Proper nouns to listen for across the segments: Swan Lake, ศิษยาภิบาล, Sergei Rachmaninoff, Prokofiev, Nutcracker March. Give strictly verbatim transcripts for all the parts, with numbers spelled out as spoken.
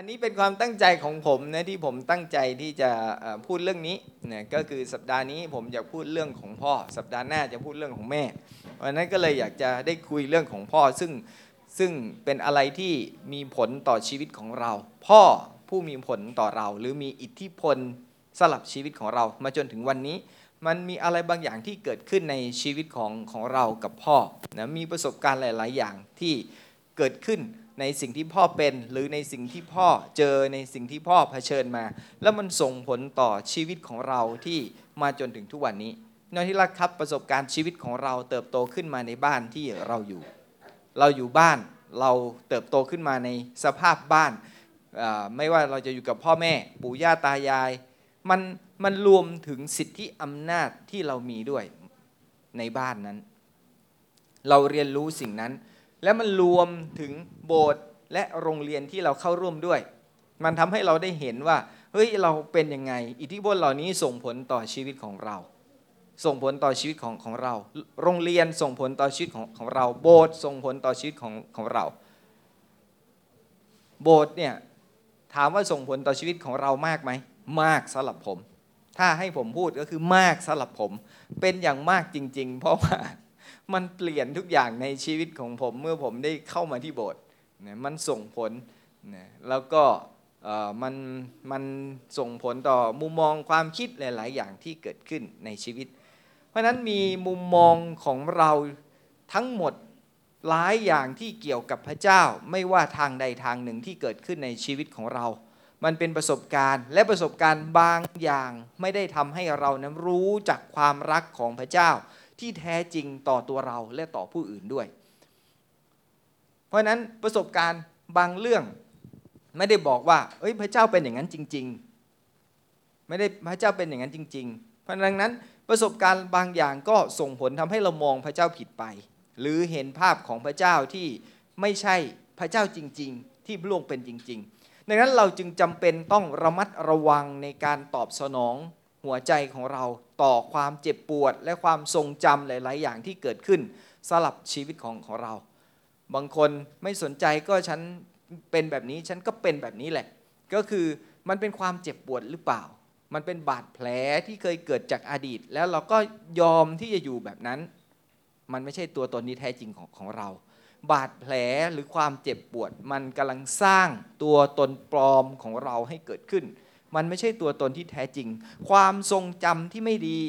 อันนี้เป็นความตั้งใจของผมนะที่ผมตั้งใจที่จะพูดเรื่องนี้นะก็คือสัปดาห์นี้ผมอยากพูดเรื่องของพ่อสัปดาห์หน้าจะพูดเรื่องของแม่วันนั้นก็เลยอยากจะได้คุยเรื่องของพ่อซึ่งซึ่งเป็นอะไรที่มีผลต่อชีวิตของเราพ่อผู้มีผลต่อเราหรือมีอิทธิพลสลับชีวิตของเรามาจนถึงวันนี้มันมีอะไรบางอย่างที่เกิดขึ้นในชีวิตของของเรากับพ่อนะมีประสบการณ์หลายๆอย่างที่เกิดขึ้นในสิ่งที่พ่อเป็นหรือในสิ่งที่พ่อเจอในสิ่งที่พ่อเผชิญมาแล้วมันส่งผลต่อชีวิตของเราที่มาจนถึงทุกวันนี้น้องที่รักครับประสบการณ์ชีวิตของเราเติบโตขึ้นมาในบ้านที่เราอยู่เราอยู่บ้านเราเติบโตขึ้นมาในสภาพบ้านไม่ว่าเราจะอยู่กับพ่อแม่ปู่ย่าตายายมันมันรวมถึงสิทธิอำนาจที่เรามีด้วยในบ้านนั้นเราเรียนรู้สิ่งนั้นและมันรวมถึงโบสถ์และโรงเรียนที่เราเข้าร่วมด้วยมันทำให้เราได้เห็นว่าเฮ้ยเราเป็นยังไงอิทธิพลเหล่านี้ส่งผลต่อชีวิตของเราส่งผลต่อชีวิตของของเราโรงเรียนส่งผลต่อชีวิตของของเราโบสถ์ส่งผลต่อชีวิตของของเราโบสถ์เนี่ยถามว่าส่งผลต่อชีวิตของเรามากไหมมากสำหรับผมถ้าให้ผมพูดก็คือมากสำหรับผมเป็นอย่างมากจริงๆเพราะว่ามันเปลี่ยนทุกอย่างในชีวิตของผมเมื่อผมได้เข้ามาที่โบสถ์นะมันส่งผลนะแล้วก็เอ่อมันมันส่งผลต่อมุมมองความคิดหลายๆอย่างที่เกิดขึ้นในชีวิตเพราะฉะนั้นมีมุมมองของเราทั้งหมดหลายอย่างที่เกี่ยวกับพระเจ้าไม่ว่าทางใดทางหนึ่งที่เกิดขึ้นในชีวิตของเรามันเป็นประสบการณ์และประสบการณ์บางอย่างไม่ได้ทำให้เรานั้นรู้จักความรักของพระเจ้าที่แท้จริงต่อตัวเราและต่อผู้อื่นด้วยเพราะนั้นประสบการณ์บางเรื่องไม่ได้บอกว่าเอ้ยพระเจ้าเป็นอย่างนั้นจริงๆไม่ได้พระเจ้าเป็นอย่างนั้นจริงๆเพราะดังนั้นประสบการณ์บางอย่างก็ส่งผลทำให้เรามองพระเจ้าผิดไปหรือเห็นภาพของพระเจ้าที่ไม่ใช่พระเจ้าจริงๆที่พระองค์เป็นจริงๆดังนั้นเราจึงจำเป็นต้องระมัดระวังในการตอบสนองหัวใจของเราต่อความเจ็บปวดและความทรงจำหลายๆอย่างที่เกิดขึ้นสลับชีวิตของของเราบางคนไม่สนใจก็ฉันเป็นแบบนี้ฉันก็เป็นแบบนี้แหละก็คือมันเป็นความเจ็บปวดหรือเปล่ามันเป็นบาดแผลที่เคยเกิดจากอดีตแล้วเราก็ยอมที่จะอยู่แบบนั้นมันไม่ใช่ตัวตนที่แท้จริงของของเราบาดแผลหรือความเจ็บปวดมันกำลังสร้างตัวตนปลอมของเราให้เกิดขึ้นมันไม่ใช่ตัวตนที่แท้จริงความทรงจำที่ไม่ดี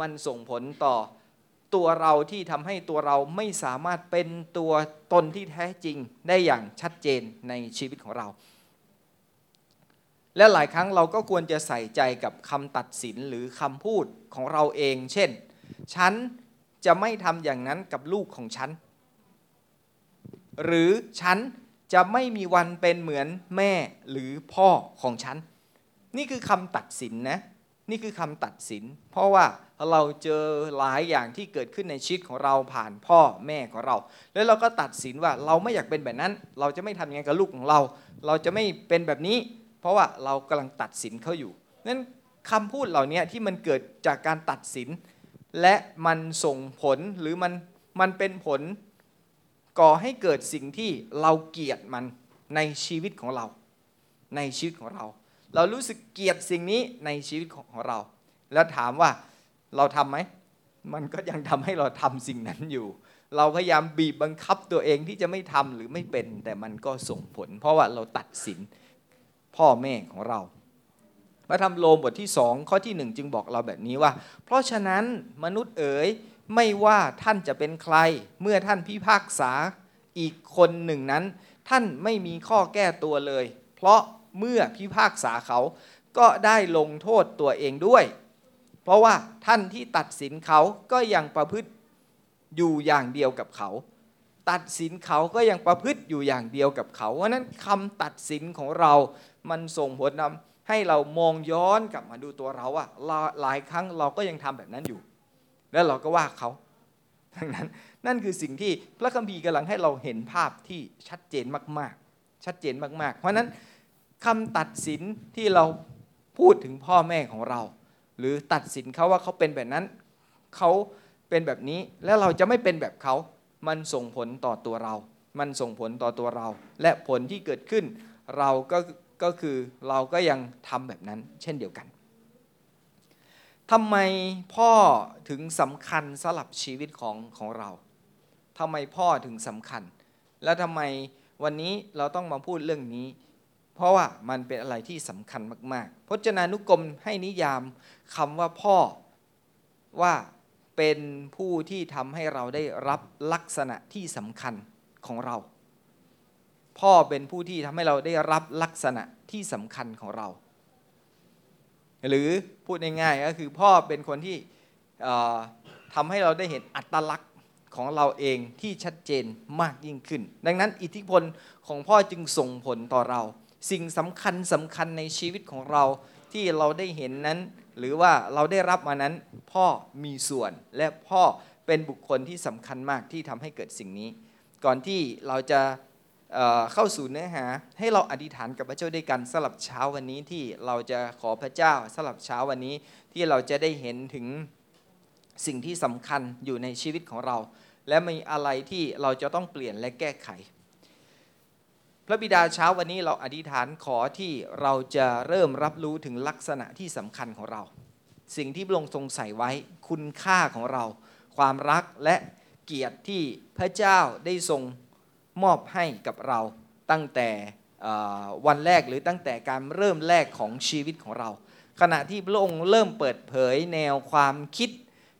มันส่งผลต่อตัวเราที่ทำให้ตัวเราไม่สามารถเป็นตัวตนที่แท้จริงได้อย่างชัดเจนในชีวิตของเราและหลายครั้งเราก็ควรจะใส่ใจกับคำตัดสินหรือคำพูดของเราเองเช่นฉันจะไม่ทำอย่างนั้นกับลูกของฉันหรือฉันจะไม่มีวันเป็นเหมือนแม่หรือพ่อของฉันนี่คือคำตัดสินนะนี่คือคำตัดสินเพราะว่าเราเจอหลายอย่างที่เกิดขึ้นในชีวิตของเราผ่านพ่อแม่ของเราแล้วเราก็ตัดสินว่าเราไม่อยากเป็นแบบนั้นเราจะไม่ทำอย่างนั้นกับลูกของเราเราจะไม่เป็นแบบนี้เพราะว่าเรากำลังตัดสินเขาอยู่นั้นคำพูดเหล่านี้ที่มันเกิดจากการตัดสินและมันส่งผลหรือมันมันเป็นผลก่อให้เกิดสิ่งที่เราเกลียดมันในชีวิตของเราในชีวิตของเราเรารู้สึกเกลียดสิ่งนี้ในชีวิตของเราแล้วถามว่าเราทำไหมมันก็ยังทำให้เราทำสิ่งนั้นอยู่เราพยายามบีบบังคับตัวเองที่จะไม่ทำหรือไม่เป็นแต่มันก็ส่งผลเพราะว่าเราตัดสินพ่อแม่ของเราพระธรรมโรมบทที่สองข้อที่หนึ่งจึงบอกเราแบบนี้ว่าเพราะฉะนั้นมนุษย์เอ๋ยไม่ว่าท่านจะเป็นใครเมื่อท่านพิพากษาอีกคนหนึ่งนั้นท่านไม่มีข้อแก้ตัวเลยเพราะเมื่อพิพากษาเขาก็ได้ลงโทษตัวเองด้วยเพราะว่าท่านที่ตัดสินเขาก็ยังประพฤติอยู่อย่างเดียวกับเขาตัดสินเขาก็ยังประพฤติอยู่อย่างเดียวกับเขาเพราะนั้นคำตัดสินของเรามันส่งผลนำให้เรามองย้อนกลับมาดูตัวเราว่าหลายครั้งเราก็ยังทำแบบนั้นอยู่แล้วเราก็ว่าเขาดังนั้นนั่นคือสิ่งที่พระคัมภีร์กำลังให้เราเห็นภาพที่ชัดเจนมากๆชัดเจนมากๆเพราะนั้นคำตัดสินที่เราพูดถึงพ่อแม่ของเราหรือตัดสินเขาว่าเขาเป็นแบบนั้นเขาเป็นแบบนี้และเราจะไม่เป็นแบบเขามันส่งผลต่อตัวเรามันส่งผลต่อตัวเราและผลที่เกิดขึ้น เราก็ก็คือเราก็ยังทำแบบนั้นเช่นเดียวกันทำไมพ่อถึงสำคัญสำหรับชีวิตของของเราทำไมพ่อถึงสำคัญและทำไมวันนี้เราต้องมาพูดเรื่องนี้เพราะว่ามันเป็นอะไรที่สำคัญมากๆพจนานุกรมให้นิยามคำว่าพ่อว่าเป็นผู้ที่ทำให้เราได้รับลักษณะที่สำคัญของเราพ่อเป็นผู้ที่ทำให้เราได้รับลักษณะที่สำคัญของเราหรือพูดง่ายๆก็คือพ่อเป็นคนที่ทำให้เราได้เห็นอัตลักษณ์ของเราเองที่ชัดเจนมากยิ่งขึ้นดังนั้นอิทธิพลของพ่อจึงส่งผลต่อเราสิ่งสำคัญสำคัญในชีวิตของเราที่เราได้เห็นนั้นหรือว่าเราได้รับมานั้นพ่อมีส่วนและพ่อเป็นบุคคลที่สำคัญมากที่ทำให้เกิดสิ่งนี้ก่อนที่เราจะเอ่อเข้าสู่เนื้อหาให้เราอธิษฐานกับพระเจ้าด้วยกันสำหรับเช้าวันนี้ที่เราจะขอพระเจ้าสำหรับเช้าวันนี้ที่เราจะได้เห็นถึงสิ่งที่สำคัญอยู่ในชีวิตของเราและมีอะไรที่เราจะต้องเปลี่ยนและแก้ไขพระบิดาเช้าวันนี้เราอธิษฐานขอที่เราจะเริ่มรับรู้ถึงลักษณะที่สำคัญของเราสิ่งที่พระองค์ทรงใส่ไว้คุณค่าของเราความรักและเกียรติที่พระเจ้าได้ทรงมอบให้กับเราตั้งแต่วันแรกหรือตั้งแต่การเริ่มแรกของชีวิตของเราขณะที่พระองค์เริ่มเปิดเผยแนวความคิด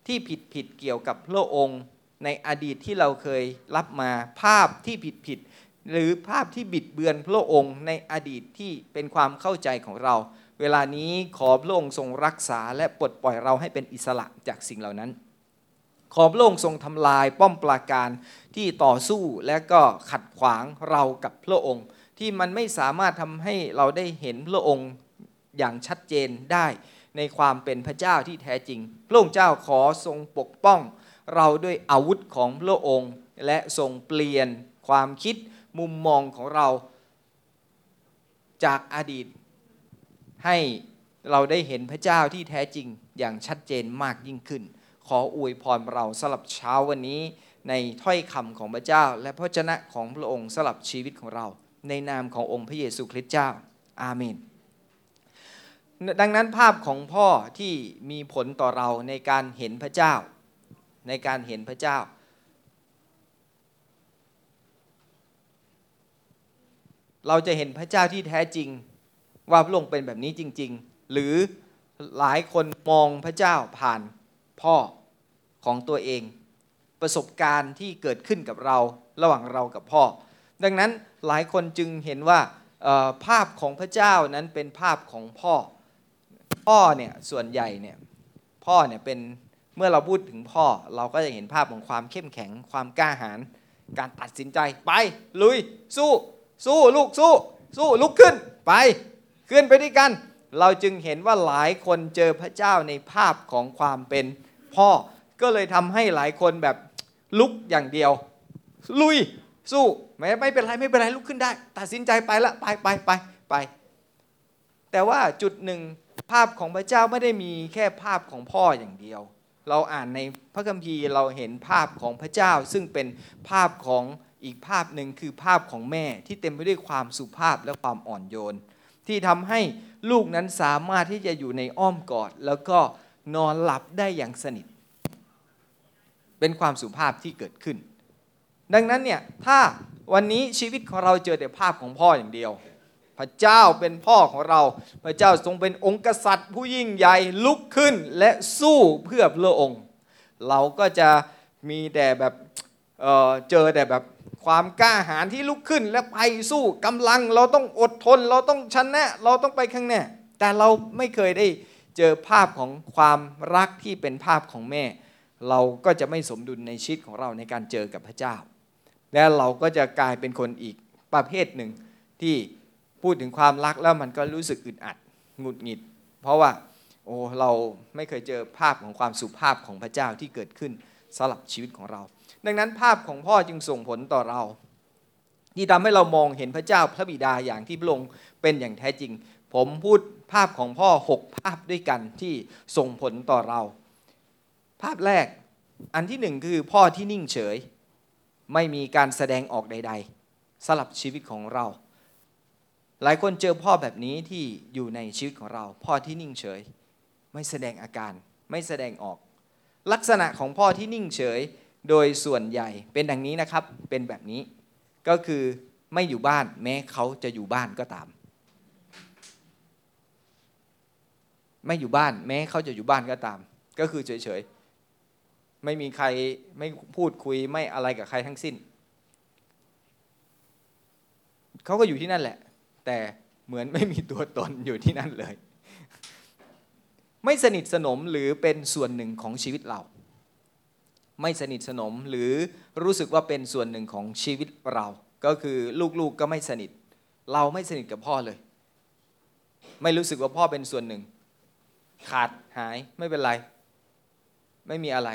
ที่ผิดๆเกี่ยวกับพระองค์ในอดีตที่เราเคยรับมาภาพที่ผิดๆหรือภาพที่บิดเบือนพระองค์ในอดีตที่เป็นความเข้าใจของเราเวลานี้ขอพระองค์ทรงรักษาและปลดปล่อยเราให้เป็นอิสระจากสิ่งเหล่านั้นขอพระองค์ทรงทำลายป้อมปราการที่ต่อสู้และก็ขัดขวางเรากับพระองค์ที่มันไม่สามารถทำให้เราได้เห็นพระองค์อย่างชัดเจนได้ในความเป็นพระเจ้าที่แท้จริงพระองค์เจ้าขอทรงปกป้องเราด้วยอาวุธของพระองค์และทรงเปลี่ยนความคิดมุมมองของเราจากอดีตให้เราได้เห็นพระเจ้าที่แท้จริงอย่างชัดเจนมากยิ่งขึ้นขออวยพรเราสำหรับเช้าวันนี้ในถ้อยคำของพระเจ้าและพระวจนะของพระองค์สำหรับชีวิตของเราในนามขององค์พระเยซูคริสต์เจ้าอาเมนดังนั้นภาพของพ่อที่มีผลต่อเราในการเห็นพระเจ้าในการเห็นพระเจ้าเราจะเห็นพระเจ้าที่แท้จริงว่าพระองค์เป็นแบบนี้จริงๆหรือหลายคนมองพระเจ้าผ่านพ่อของตัวเองประสบการณ์ที่เกิดขึ้นกับเราระหว่างเรากับพ่อดังนั้นหลายคนจึงเห็นว่าภาพของพระเจ้านั้นเป็นภาพของพ่อพ่อเนี่ยส่วนใหญ่เนี่ยพ่อเนี่ยเป็นเมื่อเราพูดถึงพ่อเราก็จะเห็นภาพของความเข้มแข็งความกล้าหาญการตัดสินใจไปลุยสู้สู้ลูกสู้สู้ลุกขึ้นไปขึ้นไปด้วยกันเราจึงเห็นว่าหลายคนเจอพระเจ้าในภาพของความเป็นพ่อก็เลยทำให้หลายคนแบบลุกอย่างเดียวลุยสู้ไม่ไม่เป็นไรไม่เป็นไรลุกขึ้นได้ตัดสินใจไปละไปไปไปไปแต่ว่าจุดหนึ่งภาพของพระเจ้าไม่ได้มีแค่ภาพของพ่ออย่างเดียวเราอ่านในพระคัมภีร์เราเห็นภาพของพระเจ้าซึ่งเป็นภาพของอีกภาพหนึ่งคือภาพของแม่ที่เต็มไปด้วยความสุภาพและความอ่อนโยนที่ทำให้ลูกนั้นสามารถที่จะอยู่ในอ้อมกอดแล้วก็นอนหลับได้อย่างสนิทเป็นความสุภาพที่เกิดขึ้นดังนั้นเนี่ยถ้าวันนี้ชีวิตของเราเจอแต่ภาพของพ่ออย่างเดียวพระเจ้าเป็นพ่อของเราพระเจ้าทรงเป็นองค์กษัตริย์ผู้ยิ่งใหญ่ลุกขึ้นและสู้เพื่อพระองค์เราก็จะมีแต่แบบเอ่อเจอแต่แบบความกล้าหาญที่ลุกขึ้นและไปสู้กำลังเราต้องอดทนเราต้องชนะเราต้องไปข้างหน้าแต่เราไม่เคยได้เจอภาพของความรักที่เป็นภาพของแม่เราก็จะไม่สมดุลในชีวิตของเราในการเจอกับพระเจ้าและเราก็จะกลายเป็นคนอีกประเภทหนึ่งที่พูดถึงความรักแล้วมันก็รู้สึกอึดอัดหงุดหงิดเพราะว่าโอ้เราไม่เคยเจอภาพของความสุภาพของพระเจ้าที่เกิดขึ้นสำหรับชีวิตของเราดังนั้นภาพของพ่อจึงส่งผลต่อเราที่ทำให้เรามองเห็นพระเจ้าพระบิดาอย่างที่พระองค์เป็นอย่างแท้จริงผมพูดภาพของพ่อหกภาพด้วยกันที่ส่งผลต่อเราภาพแรกอันที่หนึ่งคือพ่อที่นิ่งเฉยไม่มีการแสดงออกใดๆสำหรับชีวิตของเรา หลายคนเจอพ่อแบบนี้ที่อยู่ในชีวิตของเราพ่อที่นิ่งเฉยไม่แสดงอาการไม่แสดงออกลักษณะของพ่อที่นิ่งเฉยโดยส่วนใหญ่เป็นดังนี้นะครับเป็นแบบนี้ก็คือไม่อยู่บ้านแม้เขาจะอยู่บ้านก็ตามไม่อยู่บ้านแม้เขาจะอยู่บ้านก็ตามก็คือเฉยๆไม่มีใครไม่พูดคุยไม่อะไรกับใครทั้งสิ้นเขาก็อยู่ที่นั่นแหละแต่เหมือนไม่มีตัวตนอยู่ที่นั่นเลยไม่สนิทสนมหรือเป็นส่วนหนึ่งของชีวิตเราไม่สนิทสนมหรือรู้สึกว่าเป็นส่วนหนึ่งของชีวิตเราก็คือลูกๆ ก็ไม่สนิทเราไม่สนิทกับพ่อเลยไม่รู้สึกว่าพ่อเป็นส่วนหนึ่งขาดหายไม่เป็นไรไม่มีอะไร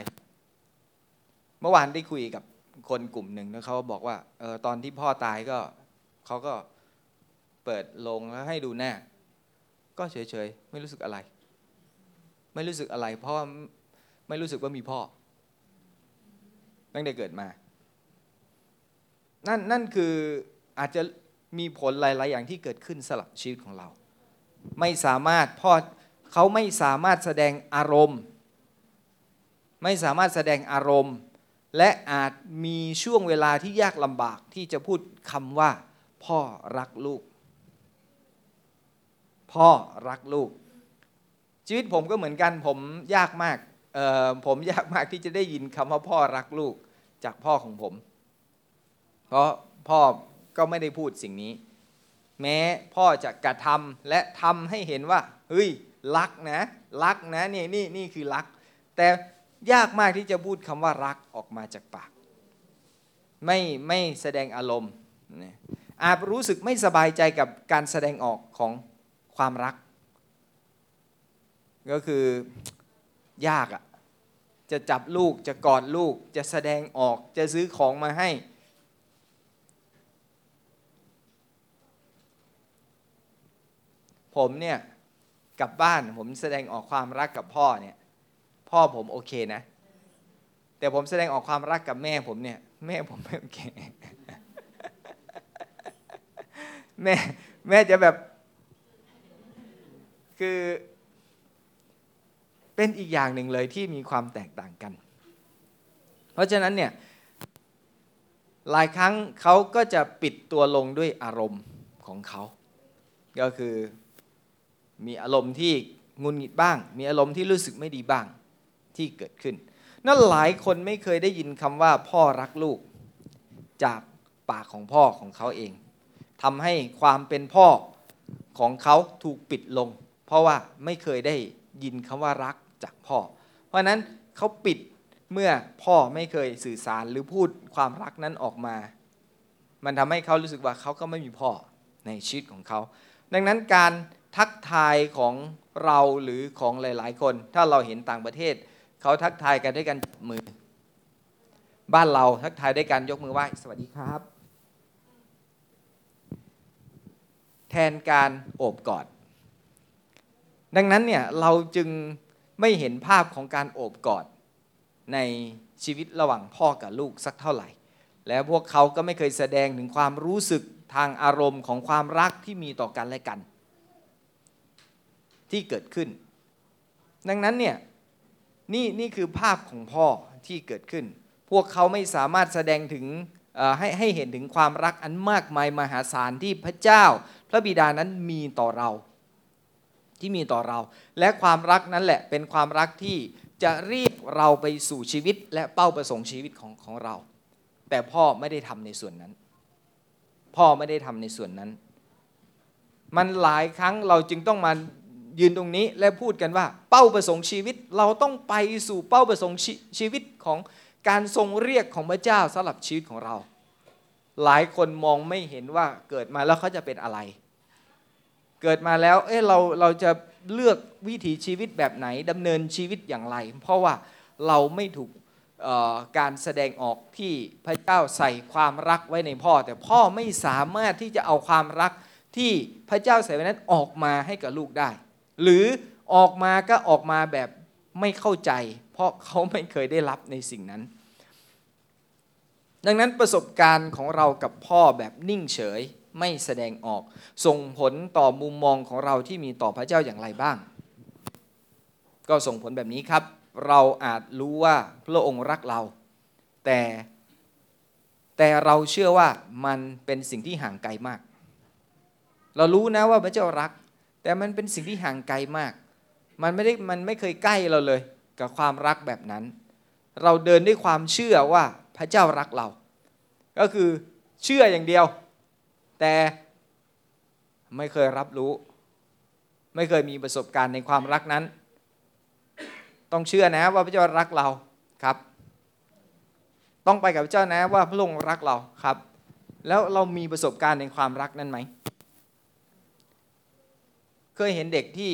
เมื่อวานได้คุยกับคนกลุ่มหนึ่งแล้วเขาบอกว่าเออตอนที่พ่อตายก็เขาก็เปิดโลงแล้วให้ดูหน้าก็เฉยๆไม่รู้สึกอะไรไม่รู้สึกอะไรเพราะว่าไม่รู้สึกว่ามีพ่อตั้งแต่เกิดมานั่นนั่นคืออาจจะมีผลหลายๆอย่างที่เกิดขึ้นสลับชีวิตของเราไม่สามารถพ่อเขาไม่สามารถแสดงอารมณ์ไม่สามารถแสดงอารมณ์และอาจมีช่วงเวลาที่ยากลำบากที่จะพูดคำว่าพ่อรักลูกพ่อรักลูกชีวิตผมก็เหมือนกันผมยากมากเอ่อผมยากมากที่จะได้ยินคำว่าพ่อรักลูกจากพ่อของผมเพราะพ่อก็ไม่ได้พูดสิ่งนี้แม้พ่อจะกระทำและทำให้เห็นว่าเฮ้ยรักนะรักนะนี่นี่นี่คือรักแต่ยากมากที่จะพูดคำว่ารักออกมาจากปากไม่ไม่แสดงอารมณ์อาจรู้สึกไม่สบายใจกับการแสดงออกของความรักก็คือยากอ่ะจะจับลูกจะกอดลูกจะแสดงออกจะซื้อของมาให้ผมเนี่ยกลับบ้านผมแสดงออกความรักกับพ่อเนี่ยพ่อผมโอเคนะแต่ผมแสดงออกความรักกับแม่ผมเนี่ยแม่ผมไม่โอเคแม่แม่จะแบบคือเป็นอีกอย่างหนึ่งเลยที่มีความแตกต่างกันเพราะฉะนั้นเนี่ยหลายครั้งเขาก็จะปิดตัวลงด้วยอารมณ์ของเขาก็คือมีอารมณ์ที่งุนงิดบ้างมีอารมณ์ที่รู้สึกไม่ดีบ้างที่เกิดขึ้นนั่นหลายคนไม่เคยได้ยินคำว่าพ่อรักลูกจากปากของพ่อของเขาเองทำให้ความเป็นพ่อของเขาถูกปิดลงเพราะว่าไม่เคยได้ยินคำว่ารักจากพ่อเพราะนั้นเขาปิดเมื่อพ่อไม่เคยสื่อสารหรือพูดความรักนั้นออกมามันทำให้เขารู้สึกว่าเขาก็ไม่มีพ่อในชีวิตของเขาดังนั้นการทักทายของเราหรือของหลายๆคนถ้าเราเห็นต่างประเทศเขาทักทายกันด้วยการมือบ้านเราทักทายด้วยการยกมือไหว้สวัสดีครับแทนการโอบกอดดังนั้นเนี่ยเราจึงไม่เห็นภาพของการโอบกอดในชีวิตระหว่างพ่อกับลูกสักเท่าไหร่และพวกเขาก็ไม่เคยแสดงถึงความรู้สึกทางอารมณ์ของความรักที่มีต่อกันและกันที่เกิดขึ้นดังนั้นเนี่ยนี่นี่คือภาพของพ่อที่เกิดขึ้นพวกเขาไม่สามารถแสดงถึงให้ให้เห็นถึงความรักอันมากมายมหาศาลที่พระเจ้าพระบิดานั้นมีต่อเราที่มีต่อเราและความรักนั้นแหละเป็นความรักที่จะเรียกเราไปสู่ชีวิตและเป้าประสงค์ชีวิตของของเราแต่พ่อไม่ได้ทำในส่วนนั้นพ่อไม่ได้ทำในส่วนนั้นมันหลายครั้งเราจึงต้องมายืนตรงนี้และพูดกันว่าเป้าประสงค์ชีวิตเราต้องไปสู่เป้าประสงค์ชีวิตของการทรงเรียกของพระเจ้าสำหรับชีวิตของเราหลายคนมองไม่เห็นว่าเกิดมาแล้วเขาจะเป็นอะไรเกิดมาแล้วเอ้เราเราจะเลือกวิถีชีวิตแบบไหนดำเนินชีวิตอย่างไรเพราะว่าเราไม่ถูกการแสดงออกที่พระเจ้าใส่ความรักไว้ในพ่อแต่พ่อไม่สามารถที่จะเอาความรักที่พระเจ้าใส่ไว้นั้นออกมาให้กับลูกได้หรือออกมาก็ออกมาแบบไม่เข้าใจเพราะเขาไม่เคยได้รับในสิ่งนั้นดังนั้นประสบการณ์ของเรากับพ่อแบบนิ่งเฉย ไม่แสดงออกส่งผลต่อมุมมองของเราที่มีต่อพระเจ้าอย่างไรบ้างก็ส่งผลแบบนี้ครับเราอาจรู้ว่าพระองค์รักเราแต่แต่เราเชื่อว่ามันเป็นสิ่งที่ห่างไกลมากเรารู้นะว่าพระเจ้ารักแต่มันเป็นสิ่งที่ห่างไกลมากมันไม่ได้มันไม่เคยใกล้เราเลยกับความรักแบบนั้นเราเดินด้วยความเชื่อว่าพระเจ้ารักเราก็คือเชื่ออย่างเดียวแต่ไม่เคยรับรู้ไม่เคยมีประสบการณ์ในความรักนั้นต้องเชื่อนะว่าพระเจ้ารักเราครับต้องไปกับพระเจ้านะว่าพระองค์รักเราครับแล้วเรามีประสบการณ์ในความรักนั้นไหมเคยเห็นเด็กที่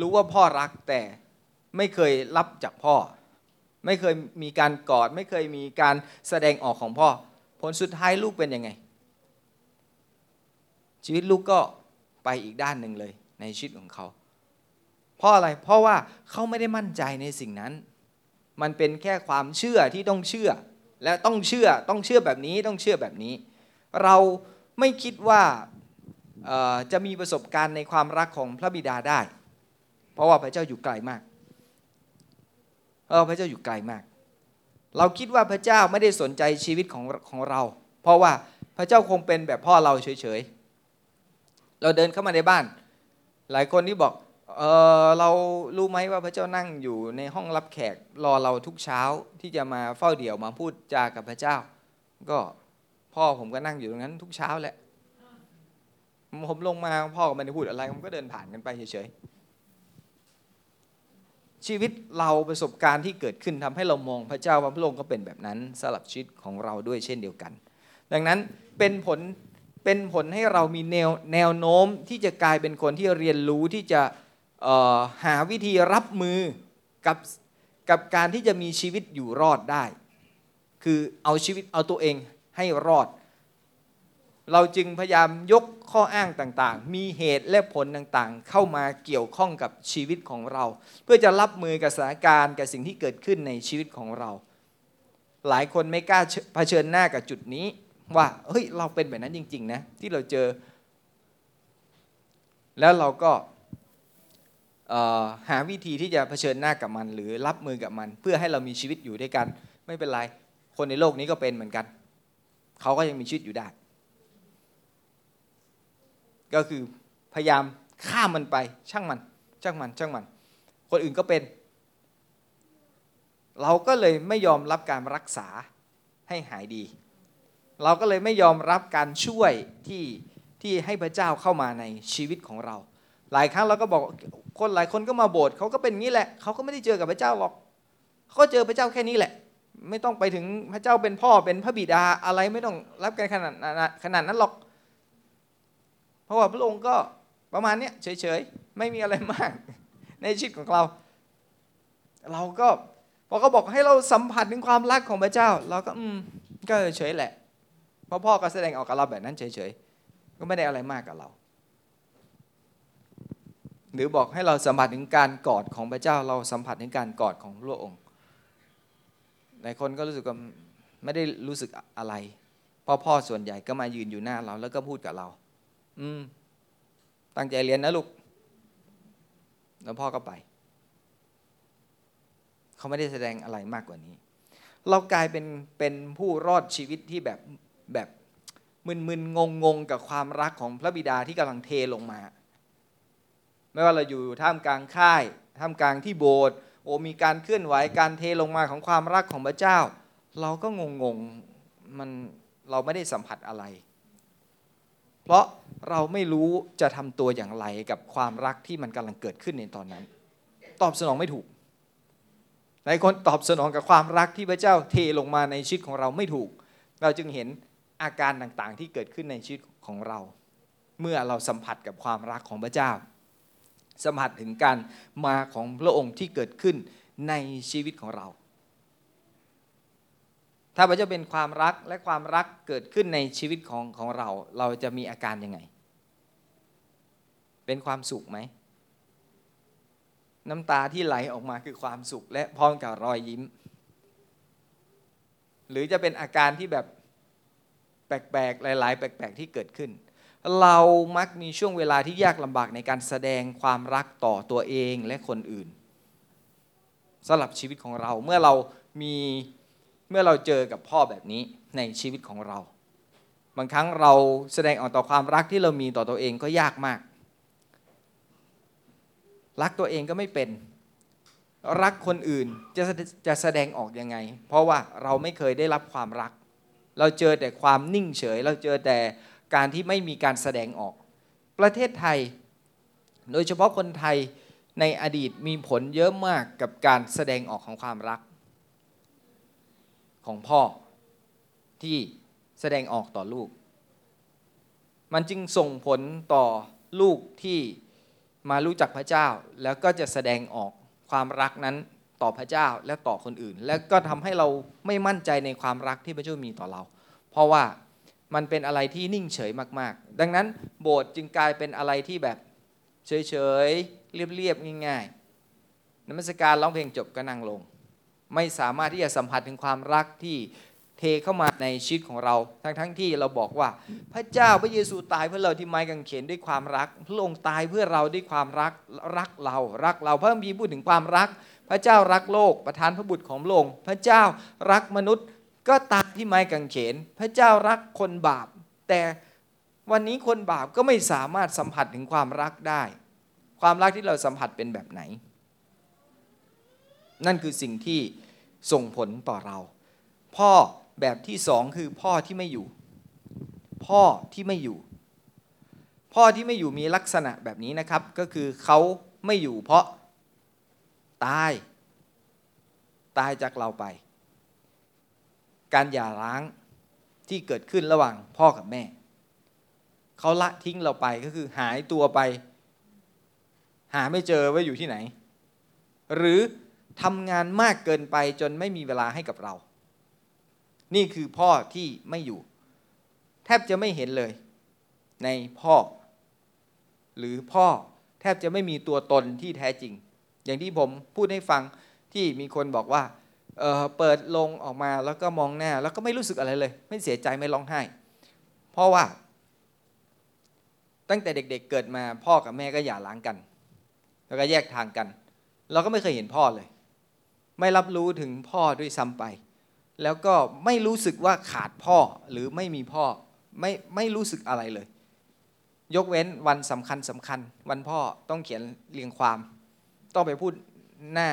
รู้ว่าพ่อรักแต่ไม่เคยรับจากพ่อไม่เคยมีการกอดไม่เคยมีการแสดงออกของพ่อผลสุดท้ายลูกเป็นยังไงชีวิตลูกก็ไปอีกด้านหนึ่งเลยในชีวิตของเขาเพราะอะไรเพราะว่าเขาไม่ได้มั่นใจในสิ่งนั้นมันเป็นแค่ความเชื่อที่ต้องเชื่อและต้องเชื่อต้องเชื่อแบบนี้ต้องเชื่อแบบนี้เราไม่คิดว่าจะมีประสบการณ์ในความรักของพระบิดาได้เพราะว่าพระเจ้าอยู่ไกลมากเออพระเจ้าอยู่ไกลมากเราคิดว่าพระเจ้าไม่ได้สนใจชีวิตของของเราเพราะว่าพระเจ้าคงเป็นแบบพ่อเราเฉยๆเราเดินเข้ามาในบ้านหลายคนที่บอกเออเรารู้ไหมว่าพระเจ้านั่งอยู่ในห้องรับแขกรอเราทุกเช้าที่จะมาเฝ้าเดี่ยวมาพูดจากับพระเจ้าก็พ่อผมก็นั่งอยู่ตรงนั้นทุกเช้าแหละผมลงมาพ่อก็ไม่ได้พูดอะไรผมก็เดินผ่านกันไปเฉยๆชีวิตเราประสบการณ์ที่เกิดขึ้นทำให้เรามองพระเจ้าว่าพระองค์ก็เป็นแบบนั้นสำหรับชีวิตของเราด้วยเช่นเดียวกันดังนั้นเป็นผลเป็นผลให้เรามีแนวแนวโน้มที่จะกลายเป็นคนที่เรียนรู้ที่จะหาวิธีรับมือกับกับการที่จะมีชีวิตอยู่รอดได้คือเอาชีวิตเอาตัวเองให้รอดเราจึงพยายามยกข้ออ้างต่างๆมีเหตุและผลต่างๆเข้ามาเกี่ยวข้องกับชีวิตของเราเพื่อจะรับมือกับสถานการณ์กับสิ่งที่เกิดขึ้นในชีวิตของเราหลายคนไม่กล้าเผชิญหน้ากับจุดนี้ว่าเฮ้ยเราเป็นแบบนั้นจริงๆนะที่เราเจอแล้วเราก็หาวิธีที่จะเผชิญหน้ากับมันหรือรับมือกับมันเพื่อให้เรามีชีวิตอยู่ด้วยกันไม่เป็นไรคนในโลกนี้ก็เป็นเหมือนกันเขาก็ยังมีชีวิตอยู่ได้ก็คือพยายามข้ามมันไปช่างมันช่างมันช่างมันคนอื่นก็เป็นเราก็เลยไม่ยอมรับการรักษาให้หายดีเราก็เลยไม่ยอมรับการช่วยที่ที่ให้พระเจ้าเข้ามาในชีวิตของเราหลายครั้งเราก็บอกคนหลายคนก็มาโบสถ์เขาก็เป็นงี้แหละเขาก็ไม่ได้เจอกับพระเจ้าหรอกเขาก็เจอพระเจ้าแค่นี้แหละไม่ต้องไปถึงพระเจ้าเป็นพ่อเป็นพระบิดาอะไรไม่ต้องรับกันขนาดขนาดนั้นหรอกเพราะว่าพระองค์ก็ประมาณนี้เฉยๆไม่มีอะไรมากในชีวิตของเราเราก็พอเขาบอกให้เราสัมผัสถึงความรักของพระเจ้าเราก็อืมก็เฉยแหละเพราะพ่อก็แสดงออกกับเราแบบนั้นเฉยๆก็ไม่ได้อะไรมากกับเราหรือบอกให้เราสัมผัสถึงการกอดของพระเจ้าเราสัมผัสถึงการกอดของพระองค์หลายคนก็รู้สึกว่าไม่ได้รู้สึกอะไรเพราะพ่อส่วนใหญ่ก็มายืนอยู่หน้าเราแล้วก็พูดกับเราอืมตั้งใจเรียนนะลูกแล้วพ่อก็ไปเขาไม่ได้แสดงอะไรมากกว่านี้เรากลายเป็นเป็นผู้รอดชีวิตที่แบบแบบมึนๆงงๆกับความรักของพระบิดาที่กำลังเทลงมาไม่ว่าเราอยู่ท่ามกลางค่ายท่ามกลางที่โบสถ์โอ้มีการเคลื่อนไหวการเทลงมาของความรักของพระเจ้าเราก็งงๆมันเราไม่ได้สัมผัสอะไรเพราะเราไม่รู้จะทำตัวอย่างไรกับความรักที่มันกำลังเกิดขึ้นในตอนนั้นตอบสนองไม่ถูกหลายคนตอบสนองกับความรักที่พระเจ้าเทลงมาในชีวิตของเราไม่ถูกเราจึงเห็นอาการต่างๆที่เกิดขึ้นในชีวิตของเราเมื่อเราสัมผัสกับความรักของพระเจ้าสัมผัสถึงการมาของพระองค์ที่เกิดขึ้นในชีวิตของเราถ้าพระเจ้าเป็นความรักและความรักเกิดขึ้นในชีวิตของของเราเราจะมีอาการยังไงเป็นความสุขไหมน้ำตาที่ไหลออกมาคือความสุขและพร้อมกับรอยยิ้มหรือจะเป็นอาการที่แบบแปลกๆหลายๆแปลกๆที่เกิดขึ้น เรามักมีช่วงเวลาที่ยากลำบากในการแสดงความรักต่อตัวเองและคนอื่นสำหรับชีวิตของเราเมื่อเรามีเมื่อเราเจอกับพ่อแบบนี้ในชีวิตของเราบางครั้งเราแสดงออกต่อความรักที่เรามีต่อตัวเองก็ยากมากรักตัวเองก็ไม่เป็นรักคนอื่นจะจะแสดงออกยังไงเพราะว่าเราไม่เคยได้รับความรักเราเจอแต่ความนิ่งเฉยเราเจอแต่การที่ไม่มีการแสดงออกประเทศไทยโดยเฉพาะคนไทยในอดีตมีผลเยอะมากกับการแสดงออกของความรักของพ่อที่แสดงออกต่อลูกมันจึงส่งผลต่อลูกที่มารู้จักพระเจ้าแล้วก็จะแสดงออกความรักนั้นต่อพระเจ้าและต่อคนอื่นแล้วก็ทำให้เราไม่มั่นใจในความรักที่พระเจ้ามีต่อเราเพราะว่ามันเป็นอะไรที่นิ่งเฉยมากๆดังนั้นโบสถ์จึงกลายเป็นอะไรที่แบบเฉยๆเรียบๆง่ายๆนมัสการร้องเพลงจบก็นั่งลงไม่สามารถที่จะสัมผัสถึงความรักที่เทเข้ามาในชีวิตของเราทั้งๆที่เราบอกว่าพระเจ้าพระเยซูตายเพื่อเราที่ไม้กางเขนด้วยความรักพระองค์ตายเพื่อเราด้วยความรักรักเรารักเราพระคัมภีร์พูดถึงความรักพระเจ้ารักโลกประทานพระบุตรของพระองค์พระเจ้ารักมนุษย์ก็ตายที่ไม้กางเขนพระเจ้ารักคนบาปแต่วันนี้คนบาปก็ไม่สามารถสัมผัสถึงความรักได้ความรักที่เราสัมผัสเป็นแบบไหนนั่นคือสิ่งที่ส่งผลต่อเราพ่อแบบที่สองคือพ่อที่ไม่อยู่พ่อที่ไม่อยู่พ่อที่ไม่อยู่มีลักษณะแบบนี้นะครับก็คือเขาไม่อยู่เพราะตายตายจากเราไปการหย่าร้างที่เกิดขึ้นระหว่างพ่อกับแม่เขาละทิ้งเราไปก็คือหายตัวไปหาไม่เจอว่าอยู่ที่ไหนหรือทำงานมากเกินไปจนไม่มีเวลาให้กับเรานี่คือพ่อที่ไม่อยู่แทบจะไม่เห็นเลยในพ่อหรือพ่อแทบจะไม่มีตัวตนที่แท้จริงอย่างที่ผมพูดให้ฟังที่มีคนบอกว่า เอ่อ เปิดลงออกมาแล้วก็มองหน้าแล้วก็ไม่รู้สึกอะไรเลยไม่เสียใจไม่ร้องไห้เพราะว่าตั้งแต่เด็กๆ เ, เกิดมาพ่อกับแม่ก็หย่าร้างกันแล้วก็แยกทางกันเราก็ไม่เคยเห็นพ่อเลยไม่รับรู้ถึงพ่อด้วยซ้ำไปแล้วก็ไม่รู้สึกว่าขาดพ่อหรือไม่มีพ่อไม่ไม่รู้สึกอะไรเลยยกเว้นวันสำคัญสำคัญวันพ่อต้องเขียนเรียงความต้องไปพูดหน้า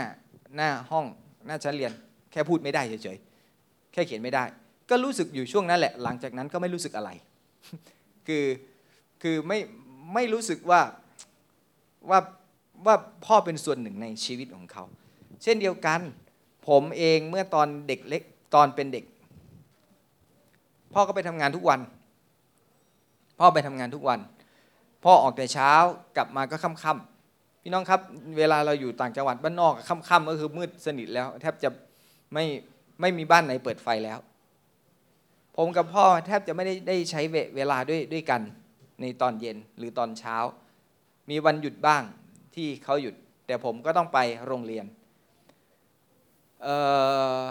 หน้าห้องหน้าชั้นเรียนแค่พูดไม่ได้เฉยๆแค่เขียนไม่ได้ก็รู้สึกอยู่ช่วงนั้นแหละหลังจากนั้นก็ไม่รู้สึกอะไรคือคือไม่ไม่รู้สึกว่าว่าว่าพ่อเป็นส่วนหนึ่งในชีวิตของเขาเช่นเดียวกันผมเองเมื่อตอนเด็กเล็กตอนเป็นเด็กพ่อก็ไปทำงานทุกวันพ่อไปทำงานทุกวันพ่อออกแต่เช้ากลับมาก็ค่ำๆพี่น้องครับเวลาเราอยู่ต่างจังหวัดบ้านนอกค่ำๆก็คือมืดสนิทแล้วแทบจะไม่ไม่มีบ้านไหนเปิดไฟแล้วผมกับพ่อแทบจะไม่ได้ได้ใช้เวลาด้วยด้วยกันในตอนเย็นหรือตอนเช้ามีวันหยุดบ้างที่เขาหยุดแต่ผมก็ต้องไปโรงเรียนเอ่อ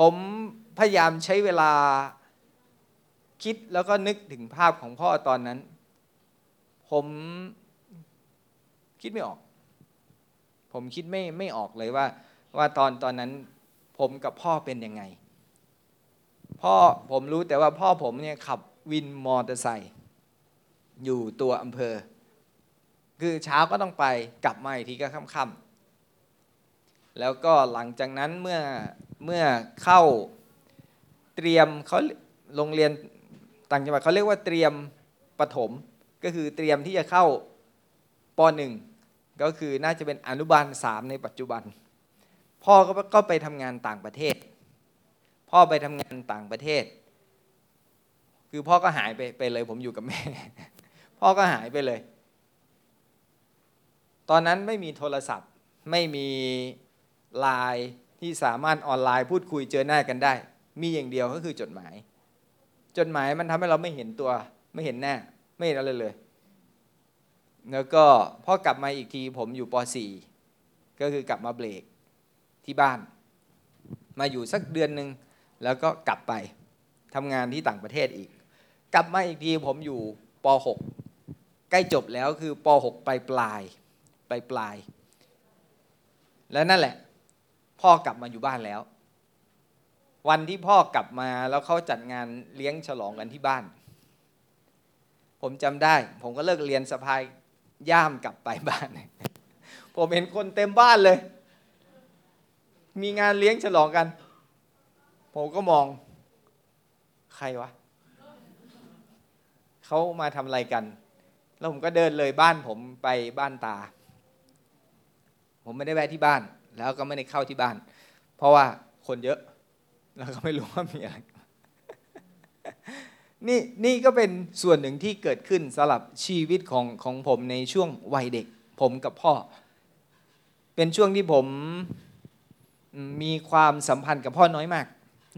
ผมพยายามใช้เวลาคิดแล้วก็นึกถึงภาพของพ่อตอนนั้นผมคิดไม่ออกผมคิดไม่ไม่ออกเลยว่าว่าตอนตอนนั้นผมกับพ่อเป็นยังไงพ่อผมรู้แต่ว่าพ่อผมเนี่ยขับวินมอเตอร์ไซค์อยู่ตัวอำเภอคือเช้าก็ต้องไปกลับมาอีกทีก็ค่ำๆแล้วก็หลังจากนั้นเมื่อเมื่อเข้าเตรียมเขาโรงเรียนต่างจังหวัดเขาเรียกว่าเตรียมประถมก็คือเตรียมที่จะเข้าป.หนึ่ง ก็คือน่าจะเป็นอนุบาลสามในปัจจุบันพ่อก็ก็ไปทำงานต่างประเทศพ่อไปทำงานต่างประเทศคือพ่อก็หายไปไปเลยผมอยู่กับแม่พ่อก็หายไปเลยตอนนั้นไม่มีโทรศัพท์ไม่มี ไลน์ที่สามารถออนไลน์พูดคุยเจอหน้ากันได้มีอย่างเดียวก็คือจดหมายจดหมายมันทำให้เราไม่เห็นตัวไม่เห็นหน้าไม่เห็นอะไรเลยแล้วก็พอกลับมาอีกทีผมอยู่ป.สี่ ก็คือกลับมาเบรกที่บ้านมาอยู่สักเดือนนึงแล้วก็กลับไปทำงานที่ต่างประเทศอีกกลับมาอีกทีผมอยู่ ป หก ใกล้จบแล้วคือป หก ปลายปลายปลายปลายแล้วนั่นแหละพ่อกลับมาอยู่บ้านแล้ววันที่พ่อกลับมาแล้วเขาจัดงานเลี้ยงฉลองกันที่บ้านผมจำได้ผมก็เลิกเรียนสะพายย่ามกลับไปบ้านผมเห็นคนเต็มบ้านเลยมีงานเลี้ยงฉลองกันผมก็มองใครวะเขามาทำอะไรกันแล้วผมก็เดินเลยบ้านผมไปบ้านตาผมไม่ได้แวะที่บ้านแล้วก็ไม่ได้เข้าที่บ้านเพราะว่าคนเยอะแล้วก็ไม่รู้ว่ามีอะไร นี่นี่ก็เป็นส่วนหนึ่งที่เกิดขึ้นสำหรับชีวิตของของผมในช่วงวัยเด็กผมกับพ่อเป็นช่วงที่ผมมีความสัมพันธ์กับพ่อน้อยมาก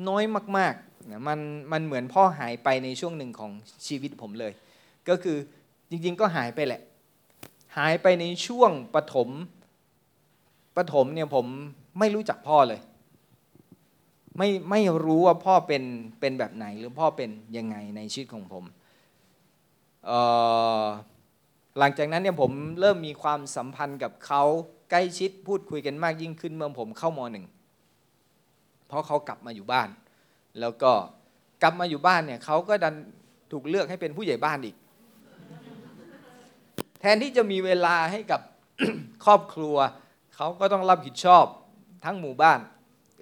น้อยมากๆมันมันเหมือนพ่อหายไปในช่วงหนึ่งของชีวิตผมเลยก็คือจริงๆก็หายไปแหละหายไปในช่วงปฐมปฐมเนี่ยผมไม่รู้จักพ่อเลยไม่ไม่รู้ว่าพ่อเป็นเป็นแบบไหนหรือพ่อเป็นยังไงในชีวิตของผมเอ่อหลังจากนั้นเนี่ยผมเริ่มมีความสัมพันธ์กับเขาใกล้ชิดพูดคุยกันมากยิ่งขึ้นเมื่อผมเข้าม.หนึ่ง เพราะเขากลับมาอยู่บ้านแล้วก็กลับมาอยู่บ้านเนี่ยเขาก็ดันถูกเลือกให้เป็นผู้ใหญ่บ้านอีก แทนที่จะมีเวลาให้กับ ครอบครัวเขาก็ต้องรับผิดชอบทั้งหมู่บ้าน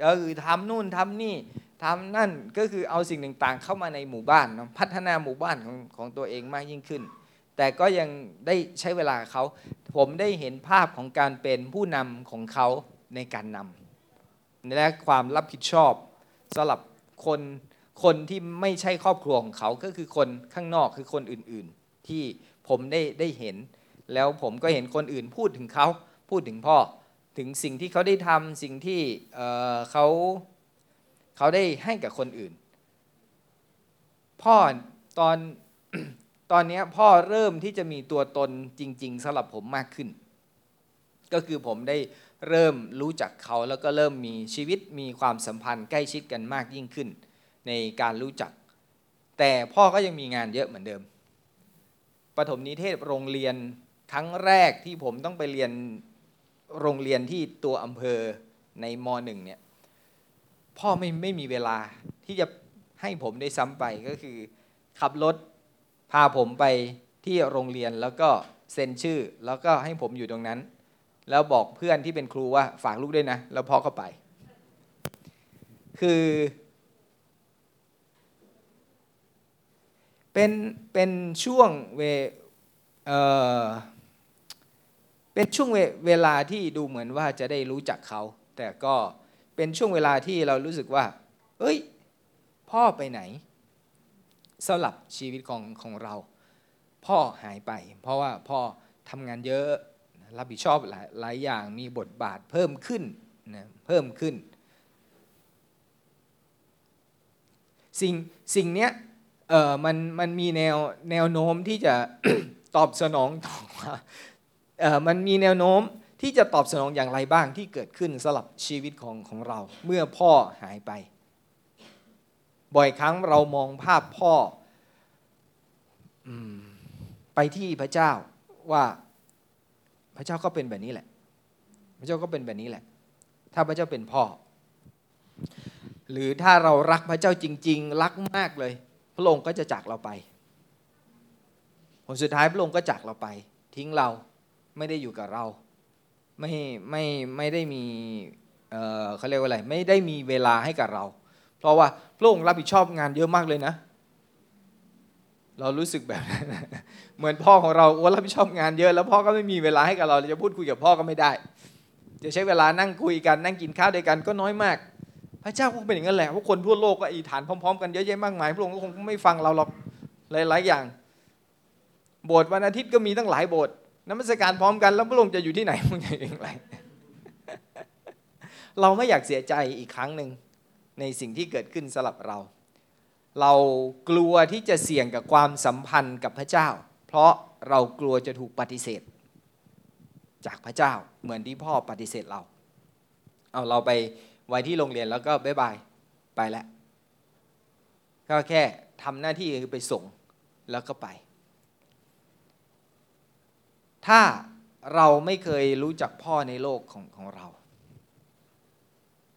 ก็คือทำนู่นทำนี่ทำนั่นก็คือเอาสิ่งต่างๆเข้ามาในหมู่บ้านเนาะพัฒนาหมู่บ้านของของตัวเองมากยิ่งขึ้นแต่ก็ยังได้ใช้เวลาเขาผมได้เห็นภาพของการเป็นผู้นำของเขาในการนำและความรับผิดชอบสำหรับคนคนที่ไม่ใช่ครอบครัวของเขาก็คือคนข้างนอกคือคนอื่นๆที่ผมได้ได้เห็นแล้วผมก็เห็นคนอื่นพูดถึงเขาพูดถึงพ่อถึงสิ่งที่เขาได้ทำสิ่งที่เอ่อเขาเขาได้ให้กับคนอื่นพ่อตอน ตอนนี้พ่อเริ่มที่จะมีตัวตนจริงๆสำหรับผมมากขึ้นก็คือผมได้เริ่มรู้จักเขาแล้วก็เริ่มมีชีวิตมีความสัมพันธ์ใกล้ชิดกันมากยิ่งขึ้นในการรู้จักแต่พ่อก็ยังมีงานเยอะเหมือนเดิมปฐมนิเทศโรงเรียนครั้งแรกที่ผมต้องไปเรียนโรงเรียนที่ตัวอำเภอในม.หนึ่ง เนี่ยพ่อไม่ไม่มีเวลาที่จะให้ผมได้ซ้ำไปก็คือขับรถพาผมไปที่โรงเรียนแล้วก็เซ็นชื่อแล้วก็ให้ผมอยู่ตรงนั้นแล้วบอกเพื่อนที่เป็นครูว่าฝากลูกด้วยนะแล้วพ่อก็ไปคือเป็นเป็นช่วงเวเอ่อเป็นช่วงเวลาที่ดูเหมือนว่าจะได้รู้จักเขาแต่ก็เป็นช่วงเวลาที่เรารู้สึกว่าเอ้ยพ่อไปไหนสลับชีวิตของของเราพ่อหายไปเพราะว่าพ่อทำงานเยอะรับผิดชอบหลายหลายอย่างมีบทบาทเพิ่มขึ้นนะเพิ่มขึ้นสิ่งสิ่งเนี้ยเออมันมันมีแนวแนวโน้มที่จะ ตอบสนองต่อมามันมีแนวโน้มที่จะตอบสนองอย่างไรบ้างที่เกิดขึ้นสำหรับชีวิตของของเราเมื่อพ่อหายไปบ่อยครั้งเรามองภาพพ่อไปที่พระเจ้าว่าพระเจ้าก็เป็นแบบนี้แหละพระเจ้าก็เป็นแบบนี้แหละถ้าพระเจ้าเป็นพ่อหรือถ้าเรารักพระเจ้าจริงๆรักมากเลยพระองค์ก็จะจากเราไปผลสุดท้ายพระองค์ก็จากเราไปทิ้งเราไม่ได้อยู่กับเราไม่ไม่ไม่ได้มีเอ่อเขาเรียกว่าอะไรไม่ได้มีเวลาให้กับเราเพราะว่าพระองค์รับผิดชอบงานเยอะมากเลยนะเรารู้สึกแบบนั้นเหมือนพ่อของเราโอ้รับผิดชอบงานเยอะแล้วพ่อก็ไม่มีเวลาให้กับเราเราจะพูดคุยกับพ่อก็ไม่ได้จะใช้เวลานั่งคุยกันนั่งกินข้าวด้วยกันก็น้อยมากพระเจ้าคงเป็นอย่างนั้นแหละว่าคนทั่วโลกก็อีฐานพร้อมๆกันเยอะแยะมากมายพระองค์ก็คงไม่ฟังเราหรอกหลายๆอย่างโบสถ์วันอาทิตย์ก็มีตั้งหลายโบสถ์นมัสการพร้อมกันแล้วพระองค์จะอยู่ที่ไหนพระองค์จะอยู่อย่างไรเราไม่อยากเสียใจอีกครั้งหนึ่งในสิ่งที่เกิดขึ้นสำหรับเราเรากลัวที่จะเสี่ยงกับความสัมพันธ์กับพระเจ้าเพราะเรากลัวจะถูกปฏิเสธจากพระเจ้าเหมือนที่พ่อปฏิเสธเราเอาเราไปไว้ที่โรงเรียนแล้วก็บ๊ายบายไปแล้วก็แค่ทำหน้าที่คือไปส่งแล้วก็ไป ถ้าเราไม่เคยรู้จักพ่อในโลกของของเรา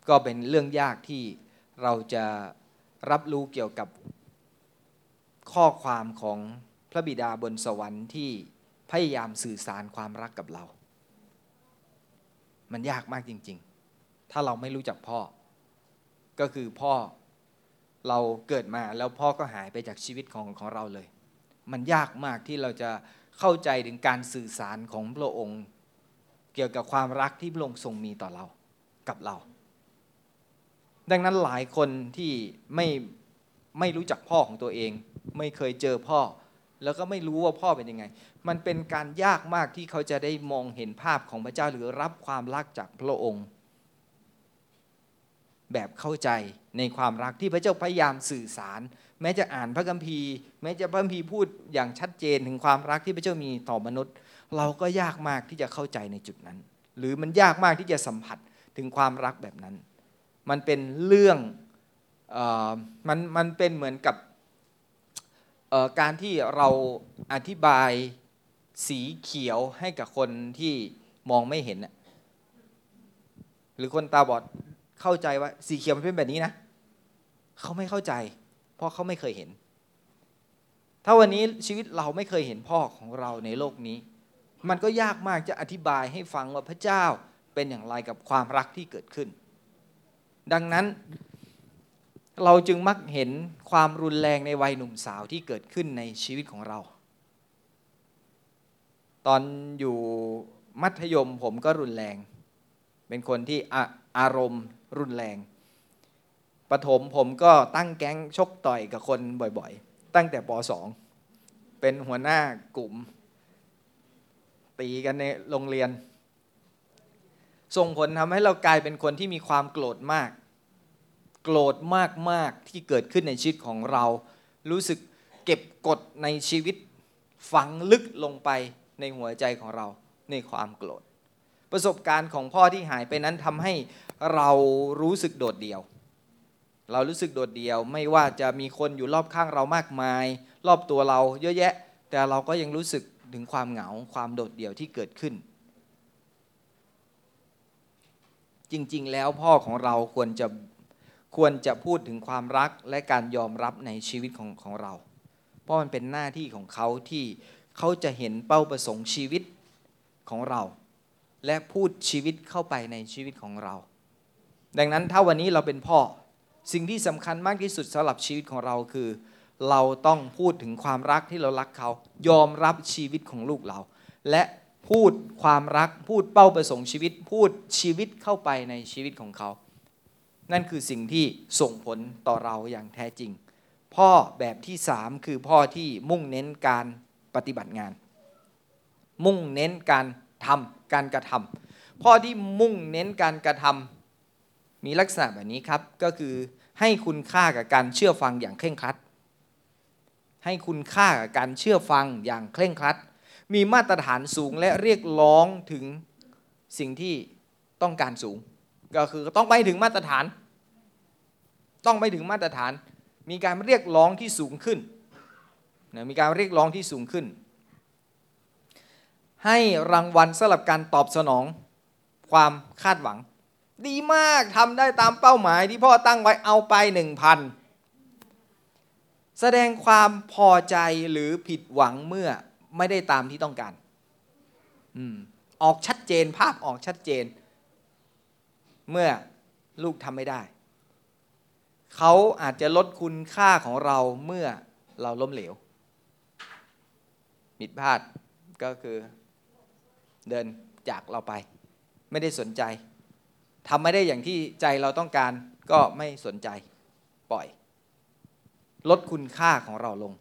ก็เป็นเรื่องยากที่เราจะรับรู้เกี่ยวกับข้อความของพระบิดาบนสวรรค์ที่พยายามสื่อสารความรักกับเรามันยากมากจริงๆถ้าเราไม่รู้จักพ่อก็คือพ่อเราเกิดมาแล้วพ่อก็หายไปจากชีวิตของของเราเลยมันยากมากที่เราจะเข้าใจถึงการสื่อสารของพระองค์เกี่ยวกับความรักที่พระองค์ทรงมีต่อเรากับเราดังนั้นหลายคนที่ไม่ไม่รู้จักพ่อของตัวเองไม่เคยเจอพ่อแล้วก็ไม่รู้ว่าพ่อเป็นยังไงมันเป็นการยากมากที่เขาจะได้มองเห็นภาพของพระเจ้าหรือรับความรักจากพระองค์แบบเข้าใจในความรักที่พระเจ้าพยายามสื่อสารแม้จะอ่านพระคัมภีร์แม้จะพระคัมภีร์พูดอย่างชัดเจนถึงความรักที่พระเจ้ามีต่อมนุษย์เราก็ยากมากที่จะเข้าใจในจุดนั้นหรือมันยากมากที่จะสัมผัสถึงความรักแบบนั้นมันเป็นเรื่องเอ่อมันมันเป็นเหมือนกับเอ่อการที่เราอธิบายสีเขียวให้กับคนที่มองไม่เห็นน่ะหรือคนตาบอดเข้าใจว่าสีเขียวมันเป็นแบบนี้นะเขาไม่เข้าใจเพราะเขาไม่เคยเห็นถ้าวันนี้ชีวิตเราไม่เคยเห็นพ่อของเราในโลกนี้มันก็ยากมากจะอธิบายให้ฟังว่าพระเจ้าเป็นอย่างไรกับความรักที่เกิดขึ้นดังนั้นเราจึงมักเห็นความรุนแรงในวัยหนุ่มสาวที่เกิดขึ้นในชีวิตของเราตอนอยู่มัธยมผมก็รุนแรงเป็นคนที่ออารมณ์รุนแรงประถมผมก็ตั้งแก๊งชกต่อยกับคนบ่อยๆตั้งแต่ป สอง เป็นหัวหน้ากลุ่มตีกันในโรงเรียนส่งผลทำให้เรากลายเป็นคนที่มีความโกรธมากโกรธมากๆที่เกิดขึ้นในชีวิตของเรารู้สึกเก็บกดในชีวิตฝังลึกลงไปในหัวใจของเราในความโกรธประสบการณ์ของพ่อที่หายไปนั้นทำให้เรารู้สึกโดดเดี่ยวเรารู้สึกโดดเดี่ยวไม่ว่าจะมีคนอยู่รอบข้างเรามากมายรอบตัวเราเยอะแยะแต่เราก็ยังรู้สึกถึงความเหงาความโดดเดี่ยวที่เกิดขึ้นจริงๆแล้วพ่อของเราควรจะควรจะพูดถึงความรักและการยอมรับในชีวิตของของเราเพราะมันเป็นหน้าที่ของเขาที่เขาจะเห็นเป้าประสงค์ชีวิตของเราและพูดชีวิตเข้าไปในชีวิตของเราดังนั้นถ้าวันนี้เราเป็นพ่อสิ่งที่สำคัญมากที่สุดสำหรับชีวิตของเราคือเราต้องพูดถึงความรักที่เรารักเขายอมรับชีวิตของลูกเราและพูดความรักพูดเป้าประสงค์ชีวิตพูดชีวิตเข้าไปในชีวิตของเขานั่นคือสิ่งที่ส่งผลต่อเราอย่างแท้จริงพ่อแบบที่สามคือพ่อที่มุ่งเน้นการปฏิบัติงานมุ่งเน้นการทำการกระทำพ่อที่มุ่งเน้นการกระทำมีลักษณะแบบนี้ครับก็คือให้คุณค่ากับการเชื่อฟังอย่างเคร่งครัดให้คุณค่ากับการเชื่อฟังอย่างเคร่งครัดมีมาตรฐานสูงและเรียกร้องถึงสิ่งที่ต้องการสูงก็คือต้องไปถึงมาตรฐานต้องไปถึงมาตรฐานมีการเรียกร้องที่สูงขึ้นนะมีการเรียกร้องที่สูงขึ้นให้รางวัลสำหรับการตอบสนองความคาดหวังดีมากทำได้ตามเป้าหมายที่พ่อตั้งไว้เอาไป หนึ่งพัน แสดงความพอใจหรือผิดหวังเมื่อไม่ได้ตามที่ต้องการอืมออกชัดเจนภาพออกชัดเจนเมื่อลูกทำไม่ได้เขาอาจจะลดคุณค่าของเราเมื่อเราล้มเหลวผิดพลาดก็คือเดินจากเราไปไม่ได้สนใจทำไม่ได้อย่างที่ใจเราต้องการก็ไม่สนใจปล่อยลดคุณค่าของเราลง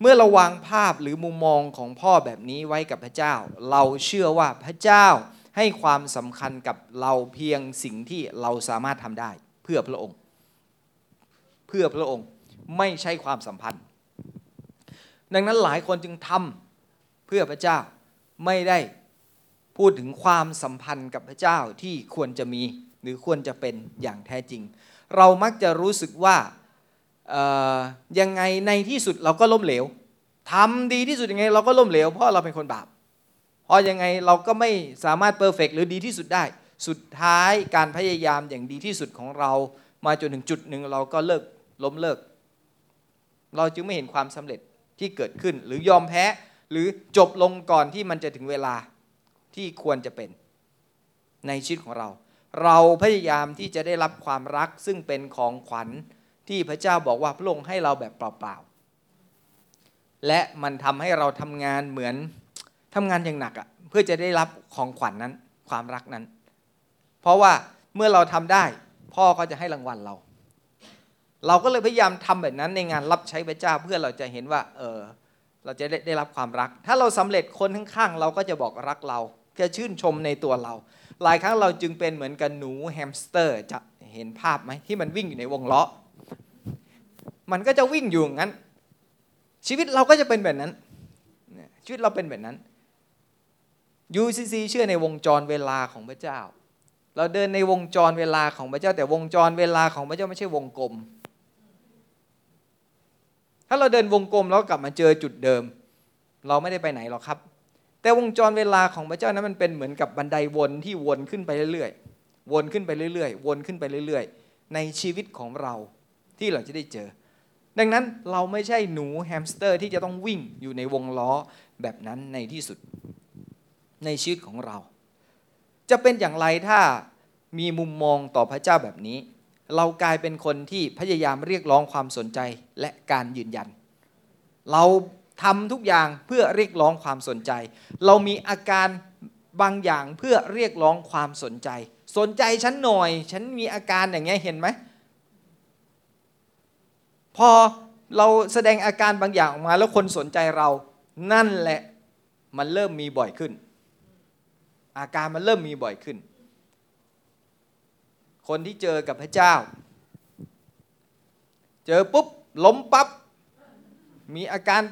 เมื่อเราวางภาพหรือมุมมองของพ่อแบบนี้ไว้กับพระเจ้าเราเชื่อว่าพระเจ้าให้ความสำคัญกับเราเพียงสิ่งที่เราสามารถทำได้เพื่อพระองค์เพื่อพระองค์ไม่ใช่ความสัมพันธ์ดังนั้นหลายคนจึงทำเพื่อพระเจ้าไม่ได้พูดถึงความสัมพันธ์กับพระเจ้าที่ควรจะมีหรือควรจะเป็นอย่างแท้จริงเรามักจะรู้สึกว่ายังไงในที่สุดเราก็ล้มเหลวทำดีที่สุดยังไงเราก็ล้มเหลวเพราะเราเป็นคนบาป เพราะยังไงเราก็ไม่สามารถเพอร์เฟกต์หรือดีที่สุดได้สุดท้ายการพยายามอย่างดีที่สุดของเรามาจนถึงจุดหนึ่งเราก็เลิกล้มเลิกเราจึงไม่เห็นความสำเร็จที่เกิดขึ้นหรือยอมแพ้หรือจบลงก่อนที่มันจะถึงเวลาที่ควรจะเป็นในชีวิตของเราเราพยายามที่จะได้รับความรักซึ่งเป็นของขวัญที่พระเจ้าบอกว่าพระองค์ให้เราแบบเปล่าๆและมันทำให้เราทำงานเหมือนทำงานอย่างหนักอ่ะเพื่อจะได้รับของขวัญนั้นความรักนั้นเพราะว่าเมื่อเราทำได้พ่อก็จะให้รางวัลเราเราก็เลยพยายามทำแบบนั้นในงานรับใช้พระเจ้าเพื่อเราจะเห็นว่าเออเราจะได้รับความรักถ้าเราสำเร็จคนข้างๆเราก็จะบอกรักเราจะชื่นชมในตัวเราหลายครั้งเราจึงเป็นเหมือนกับหนูแฮมสเตอร์จะเห็นภาพไหมที่มันวิ่งอยู่ในวงล้อมันก็จะวิ่งอยู่งั้นชีวิตเราก็จะเป็นแบบนั้นชีวิตเราเป็นแบบนั้น ยู ซี ซี เชื่อในวงจรเวลาของพระเจ้าเราเดินในวงจรเวลาของพระเจ้าแต่วงจรเวลาของพระเจ้าไม่ใช่วงกลมถ้าเราเดินวงกลมแล้วกลับมาเจอจุดเดิมเราไม่ได้ไปไหนหรอกครับแต่วงจรเวลาของพระเจ้านั้นมันเป็นเหมือนกับบันไดวนที่วนขึ้นไปเรื่อยๆวนขึ้นไปเรื่อยๆวนขึ้นไปเรื่อยๆในชีวิตของเราที่เราจะได้เจอดังนั้นเราไม่ใช่หนูแฮมสเตอร์ที่จะต้องวิ่งอยู่ในวงล้อแบบนั้นในที่สุดในชีวิตของเราจะเป็นอย่างไรถ้ามีมุมมองต่อพระเจ้าแบบนี้เรากลายเป็นคนที่พยายามเรียกร้องความสนใจและการยืนยันเราทำทุกอย่างเพื่อเรียกร้องความสนใจเรามีอาการบางอย่างเพื่อเรียกร้องความสนใจสนใจฉันหน่อยฉันมีอาการอย่างเงี้ยเห็นไหมพอเราแสดงอาการบางอย่างออกมาแล้วคนสนใจเรานั่นแหละมันเริ่มมีบ่อยขึ้นอาการมันเริ่มมีบ่อยขึ้นคนที่เจอกับพระเจ้าเจอปุ๊บล้มปั๊บมีอาการ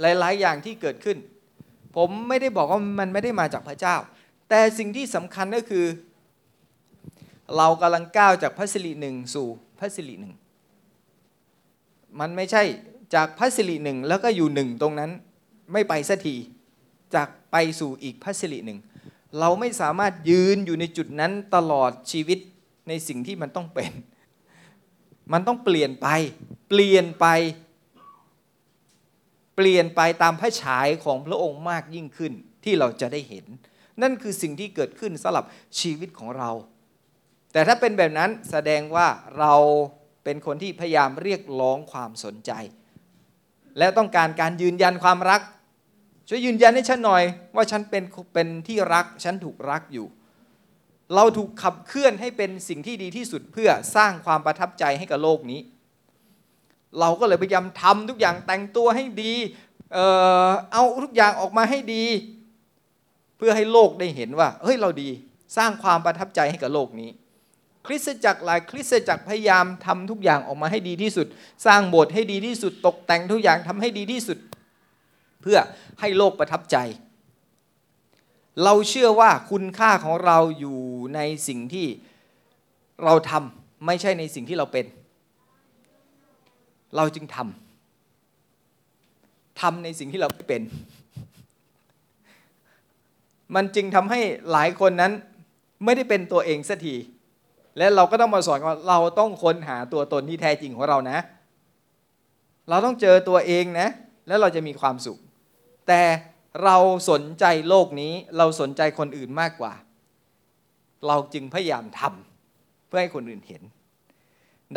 หลายๆอย่างที่เกิดขึ้นผมไม่ได้บอกว่ามันไม่ได้มาจากพระเจ้าแต่สิ่งที่สำคัญก็คือเรากำลังก้าวจากพระสิริหนึ่งสู่พระสิริหนึ่งมันไม่ใช่จากพระสิริหนึ่งแล้วก็อยู่หนึ่งตรงนั้นไม่ไปสักทีจากไปสู่อีกพระสิริหนึ่งเราไม่สามารถยืนอยู่ในจุดนั้นตลอดชีวิตในสิ่งที่มันต้องเป็นมันต้องเปลี่ยนไปเปลี่ยนไปเปลี่ยนไปตามพระฉายของพระองค์มากยิ่งขึ้นที่เราจะได้เห็นนั่นคือสิ่งที่เกิดขึ้นสำหรับชีวิตของเราแต่ถ้าเป็นแบบนั้นแสดงว่าเราเป็นคนที่พยายามเรียกร้องความสนใจและต้องการการยืนยันความรักช่วยยืนยันให้ฉันหน่อยว่าฉันเป็นเป็นที่รักฉันถูกรักอยู่เราถูกขับเคลื่อนให้เป็นสิ่งที่ดีที่สุดเพื่อสร้างความประทับใจให้กับโลกนี้เราก็เลยพยายามทำทุกอย่างแต่งตัวให้ดีเอ่อเอาทุกอย่างออกมาให้ดีเพื่อให้โลกได้เห็นว่าเฮ้ยเราดีสร้างความประทับใจให้กับโลกนี้คริสตจักรหลายคริสตจักรพยายามทำทุกอย่างออกมาให้ดีที่สุดสร้างโบสถ์ให้ดีที่สุดตกแต่งทุกอย่างทำให้ดีที่สุดเพื่อให้โลกประทับใจเราเชื่อว่าคุณค่าของเราอยู่ในสิ่งที่เราทำไม่ใช่ในสิ่งที่เราเป็นเราจึงทำทำในสิ่งที่เราไม่เป็นมันจึงทำให้หลายคนนั้นไม่ได้เป็นตัวเองสักทีและเราก็ต้องมาสอนว่าเราต้องค้นหาตัวตนที่แท้จริงของเรานะเราต้องเจอตัวเองนะแล้วเราจะมีความสุขแต่เราสนใจโลกนี้เราสนใจคนอื่นมากกว่าเราจึงพยายามทำเพื่อให้คนอื่นเห็น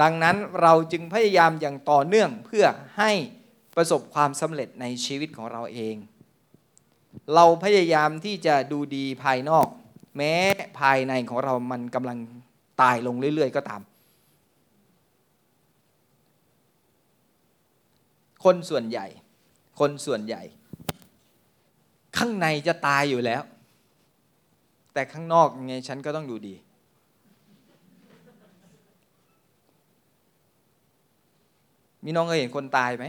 ดังนั้นเราจึงพยายามอย่างต่อเนื่องเพื่อให้ประสบความสำเร็จในชีวิตของเราเองเราพยายามที่จะดูดีภายนอกแม้ภายในของเรามันกำลังตายลงเรื่อยๆก็ตามคนส่วนใหญ่คนส่วนใหญ่ข้างในจะตายอยู่แล้วแต่ข้างนอกไงฉันก็ต้องดูดีมีน้องเคยเห็นคนตายไหม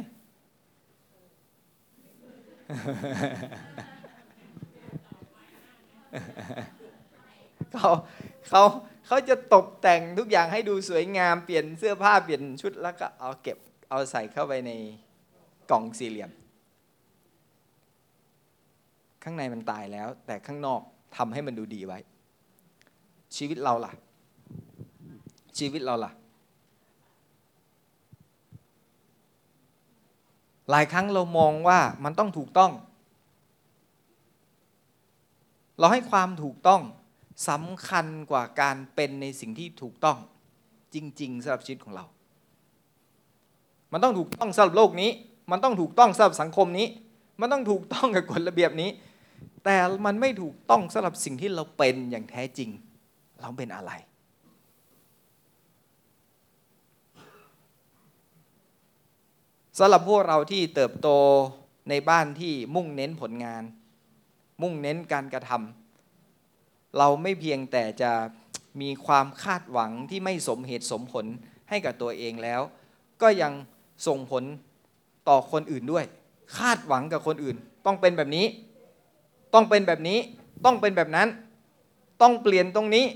เขาเขาเขาจะตกแต่งทุกอย่างให้ดูสวยงามเปลี่ยนเสื้อผ้าเปลี่ยนชุดแล้วก็เอาเก็บเอาใส่เข้าไปในกล่องสี่เหลี่ยม ข้างในมันตายแล้วแต่ข้างนอกทำให้มันดูดีไว้ชีวิตเราล่ะชีวิตเราล่ะหลายครั้งเรามองว่ามันต้องถูกต้องเราให้ความถูกต้องสำคัญกว่าการเป็นในสิ่งที่ถูกต้องจริงๆสำหรับชีวิตของเรามันต้องถูกต้องสำหรับโลกนี้มันต้องถูกต้องสำหรับสังคมนี้มันต้องถูกต้องกับกฎระเบียบนี้แต่มันไม่ถูกต้องสำหรับสิ่งที่เราเป็นอย่างแท้จริงเราเป็นอะไรสำหรับพวกเราที่เติบโตในบ้านที่มุ่งเน้นผลงานมุ่งเน้นการกระทำเราไม่เพียงแต่จะมีความคาดหวังที่ไม่สมเหตุสมผลให้กับตัวเองแล้วก็ยังส่งผลต่อคนอื่นด้วยคาดหวังกับคนอื่นต้องเป็นแบบนี้ต้องเป็นแบบนี้ต้องเป็นแบบนั้นต้องเปลี่ยนตรงนี้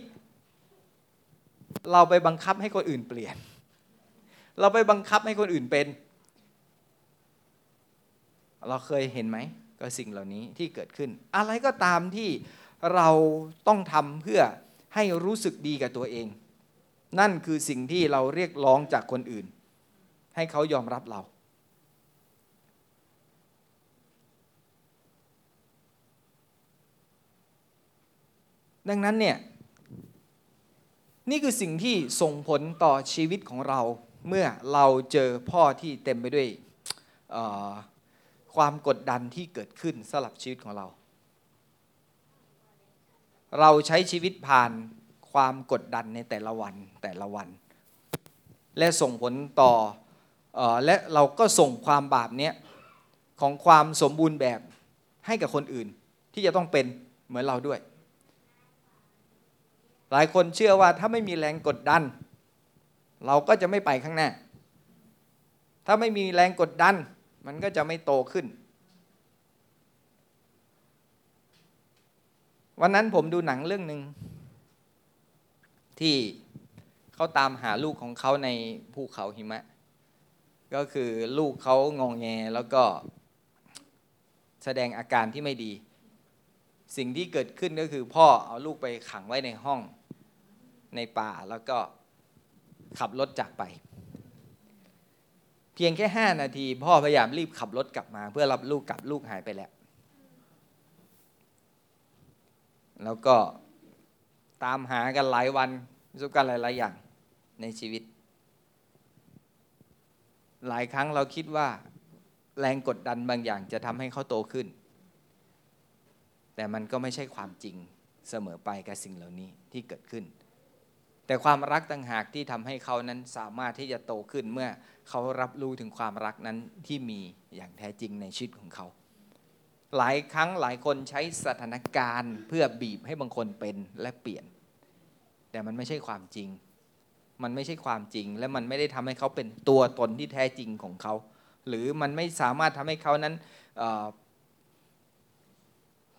เราไปบังคับให้คนอื่นเปลี่ยนเราไปบังคับให้คนอื่นเป็นเราเคยเห็นไหมก็สิ่งเหล่านี้ที่เกิดขึ้นอะไรก็ตามที่เราต้องทำเพื่อให้รู้สึกดีกับตัวเองนั่นคือสิ่งที่เราเรียกร้องจากคนอื่นให้เขายอมรับเราดังนั้นเนี่ยนี่คือสิ่งที่ส่งผลต่อชีวิตของเราเมื่อเราเจอพ่อที่เต็มไปด้วยความกดดันที่เกิดขึ้นสำหรับชีวิตของเราเราใช้ชีวิตผ่านความกดดันในแต่ละวันแต่ละวันและส่งผลต่อเอ่อและเราก็ส่งความบาปเนี้ยของความสมบูรณ์แบบให้กับคนอื่นที่จะต้องเป็นเหมือนเราด้วยหลายคนเชื่อว่าถ้าไม่มีแรงกดดันเราก็จะไม่ไปข้างหน้าถ้าไม่มีแรงกดดันมันก็จะไม่โตขึ้นวันนั้นผมดูหนังเรื่องหนึ่งที่เขาตามหาลูกของเขาในภูเขาหิมะก็คือลูกเขางองแงแล้วก็แสดงอาการที่ไม่ดีสิ่งที่เกิดขึ้นก็คือพ่อเอาลูกไปขังไว้ในห้องในป่าแล้วก็ขับรถจากไปเพียงแค่ห้านาทีพ่อพยายามรีบขับรถกลับมาเพื่อรับลูกกลับลูกหายไปแล้วแล้วก็ตามหากันหลายวันประสบการณ์หลายๆอย่างในชีวิตหลายครั้งเราคิดว่าแรงกดดันบางอย่างจะทำให้เขาโตขึ้นแต่มันก็ไม่ใช่ความจริงเสมอไปกับสิ่งเหล่านี้ที่เกิดขึ้นแต่ความรักต่างหากที่ทำให้เขานั้นสามารถที่จะโตขึ้นเมื่อเขารับรู้ถึงความรักนั้นที่มีอย่างแท้จริงในชีวิตของเขาหลายครั้งหลายคนใช้สถานการณ์เพื่อบีบให้บางคนเป็นและเปลี่ยนแต่มันไม่ใช่ความจริงมันไม่ใช่ความจริงและมันไม่ได้ทำให้เขาเป็นตัวตนที่แท้จริงของเขาหรือมันไม่สามารถทำให้เขานั้น เอ่อ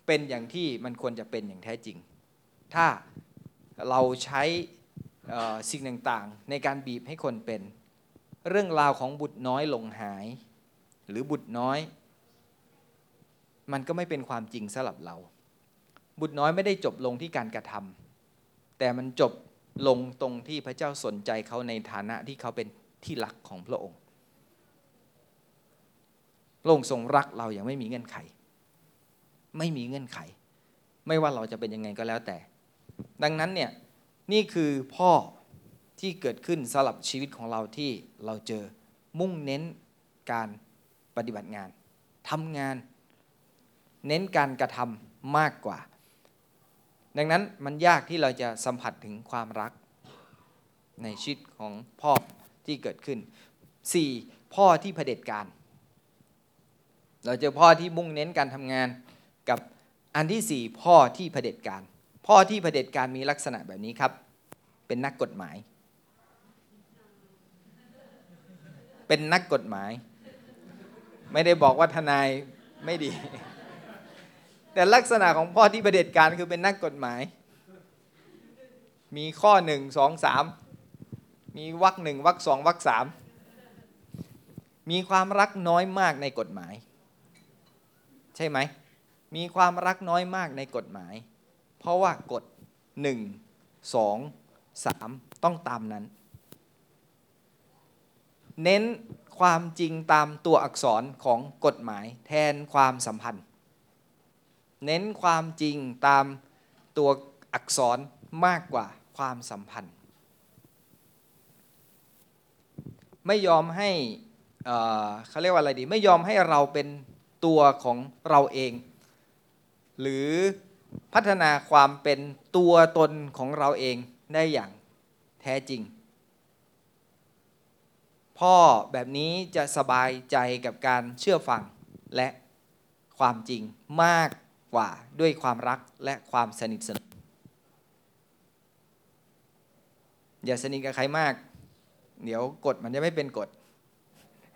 เป็นอย่างที่มันควรจะเป็นอย่างแท้จริงถ้าเราใช้สิ่งต่างๆในการบีบให้คนเป็นเรื่องราวของบุตรน้อยหลงหายหรือบุตรน้อยมันก็ไม่เป็นความจริงสำหรับเราบุตรน้อยไม่ได้จบลงที่การกระทำแต่มันจบลงตรงที่พระเจ้าสนใจเขาในฐานะที่เขาเป็นที่รักของพระองค์พระองค์ทรงรักเราอย่างไม่มีเงื่อนไขไม่มีเงื่อนไขไม่ว่าเราจะเป็นยังไงก็แล้วแต่ดังนั้นเนี่ยนี่คือพ่อที่เกิดขึ้นสำหรับชีวิตของเราที่เราเจอมุ่งเน้นการปฏิบัติงานทำงานเน้นการกระทำมากกว่าดังนั้นมันยากที่เราจะสัมผัสถึงความรักในชีวิตของพ่อที่เกิดขึ้นสี่พ่อที่เผด็จการเราเจอพ่อที่มุ่งเน้นการทำงานกับอันที่สี่พ่อที่เผด็จการพ่อที่เผด็จการมีลักษณะแบบนี้ครับเป็นนักกฎหมายเป็นนักกฎหมายไม่ได้บอกว่าทนายไม่ดีแต่ลักษณะของพ่อที่เผด็จการคือเป็นนักกฎหมายมีข้อหนึ่งสองสามมีวรรคหนึ่งวรรคสองวรรคสามมีความรักน้อยมากในกฎหมายใช่ไหม มีความรักน้อยมากในกฎหมายเพราะว่ากฎหนึ่ง สอง สามต้องตามนั้นเน้นความจริงตามตัวอักษรของกฎหมายแทนความสัมพันธ์เน้นความจริงตามตัวอักษรมากกว่าความสัมพันธ์ไม่ยอมให้เอ่อเขาเรียกว่าอะไรดีไม่ยอมให้เราเป็นตัวของเราเองหรือพัฒนาความเป็นตัวตนของเราเองได้อย่างแท้จริงพ่อแบบนี้จะสบายใจกับการเชื่อฟังและความจริงมากกว่าด้วยความรักและความสนิทสนมอย่าสนิทกับใครมากเดี๋ยวกฎมันจะไม่เป็นกฎ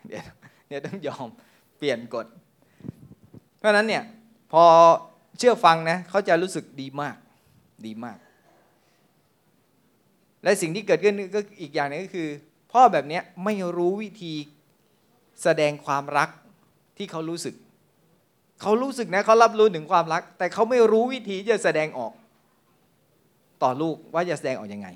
เดี๋ยวเนี่ยต้องยอมเปลี่ยนกฎเพราะนั้นเนี่ยพอเชื่อฟังนะเขาจะรู้สึกดีมากดีมากและสิ่งที่เกิดขึ้นก็อีกอย่างนึงก็คือพ่อแบบนี้ไม่รู้วิธีแสดงความรักที่เขารู้สึกเขารู้สึกนะเขารับรู้ถึงความรักแต่เขาไม่รู้วิธีจะแสดงออกต่อลูกว่าจะแสดงออกยังไง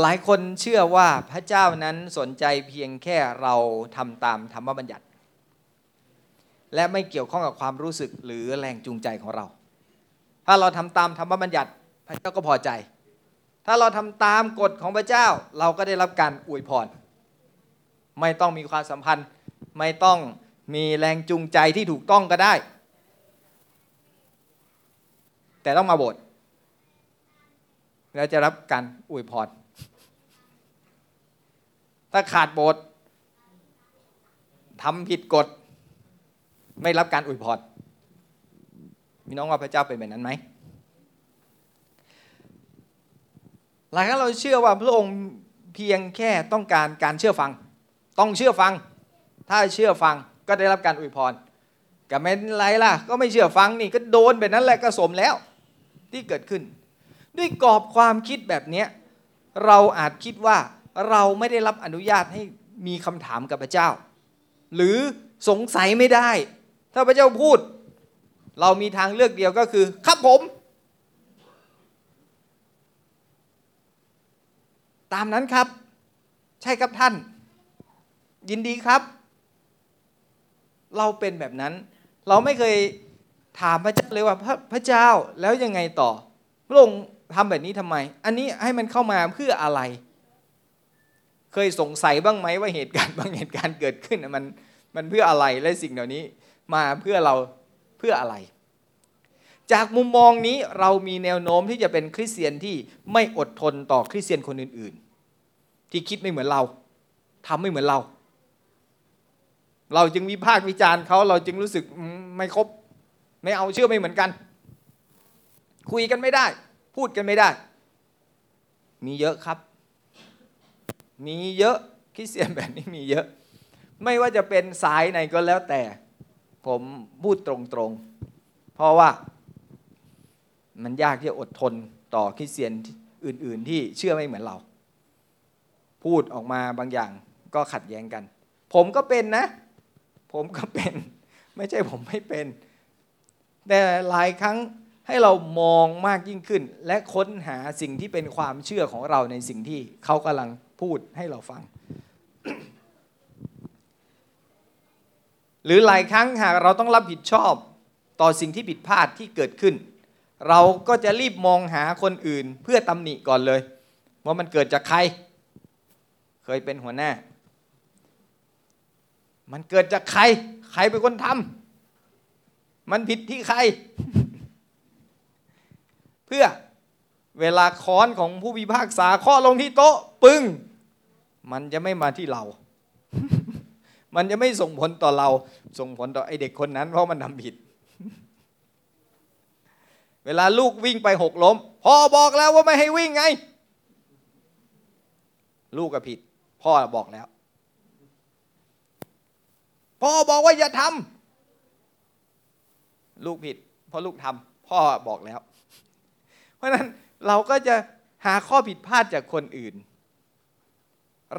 หลายคนเชื่อว่าพระเจ้านั้นสนใจเพียงแค่เราทำตามธรรมบัญญัติและไม่เกี่ยวข้องกับความรู้สึกหรือแรงจูงใจของเราถ้าเราทำตามธรรมบัญญัติพระเจ้าก็พอใจถ้าเราทำตามกฎของพระเจ้าเราก็ได้รับการอวยพรไม่ต้องมีความสัมพันธ์ไม่ต้องมีแรงจูงใจที่ถูกต้องก็ได้แต่ต้องมาโบสถ์แล้วจะรับการอวยพรถ้าขาดโบสถ์ทำผิดกฎไม่รับการอวยพรมีน้องว่าพระเจ้าเป็นแบบนั้นไหมหลายครั้งเราเชื่อว่าพระองค์เพียงแค่ต้องการการเชื่อฟังต้องเชื่อฟังถ้าเชื่อฟังก็ได้รับการอวยพรกับไม่ไรล่ะก็ไม่เชื่อฟังนี่ก็โดนแบบนั้นแหละก็สมแล้วที่เกิดขึ้นด้วยกรอบความคิดแบบนี้เราอาจคิดว่าเราไม่ได้รับอนุญาตให้มีคำถามกับพระเจ้าหรือสงสัยไม่ได้ถ้าพระเจ้าพูดเรามีทางเลือกเดียวก็คือครับผมตามนั้นครับใช่ครับท่านยินดีครับเราเป็นแบบนั้นเราไม่เคยถามพระเจ้าเลยว่าพระพระเจ้าแล้วยังไงต่อพระองค์ทำแบบนี้ทำไมอันนี้ให้มันเข้ามาเพื่ออะไรเคยสงสัยบ้างไหมว่าเหตุการณ์บางเหตุการณ์เกิดขึ้นมันมันเพื่ออะไรและสิ่งเหล่านี้มาเพื่อเราเพื่ออะไรจากมุมมองนี้เรามีแนวโน้มที่จะเป็นคริสเตียนที่ไม่อดทนต่อคริสเตียนคนอื่นๆที่คิดไม่เหมือนเราทำไม่เหมือนเราเราจึงวิพากษ์วิจารณ์เขาเราจึงรู้สึกไม่ครบไม่เอาเชื่อไม่เหมือนกันคุยกันไม่ได้พูดกันไม่ได้มีเยอะครับมีเยอะคริสเตียนแบบนี้มีเยอะไม่ว่าจะเป็นสายไหนก็แล้วแต่ผมพูดตรงๆเพราะว่ามันยากที่จะอดทนต่อคริสเตียนอื่นๆที่เชื่อไม่เหมือนเราพูดออกมาบางอย่างก็ขัดแย้งกันผมก็เป็นนะผมก็เป็นไม่ใช่ผมไม่เป็นแต่หลายครั้งให้เรามองมากยิ่งขึ้นและค้นหาสิ่งที่เป็นความเชื่อของเราในสิ่งที่เขากำลังพูดให้เราฟัง หรือหลายครั้งหากเราต้องรับผิดชอบต่อสิ่งที่ผิดพลาดที่เกิดขึ้นเราก็จะรีบมองหาคนอื่นเพื่อตำหนิก่อนเลยว่ามันเกิดจากใครเคยเป็นหัวหน้ามันเกิดจากใครใครเป็นคนทำมันผิดที่ใคร เพื่อเวลาค้อนของผู้พิพากษาข้อลงที่โต๊ะปึ้งมันจะไม่มาที่เรา มันจะไม่ส่งผลต่อเราส่งผลต่อไอเด็กคนนั้นเพราะมันทำผิด เวลาลูกวิ่งไปหกล้มพ่อบอกแล้วว่าไม่ให้วิ่งไงลูกก็ผิดพ่อบอกแล้วพ่อบอกว่าอย่าทำลูกผิดเพราะลูกทำพ่อบอกแล้วเพราะนั้นเราก็จะหาข้อผิดพลาดจากคนอื่น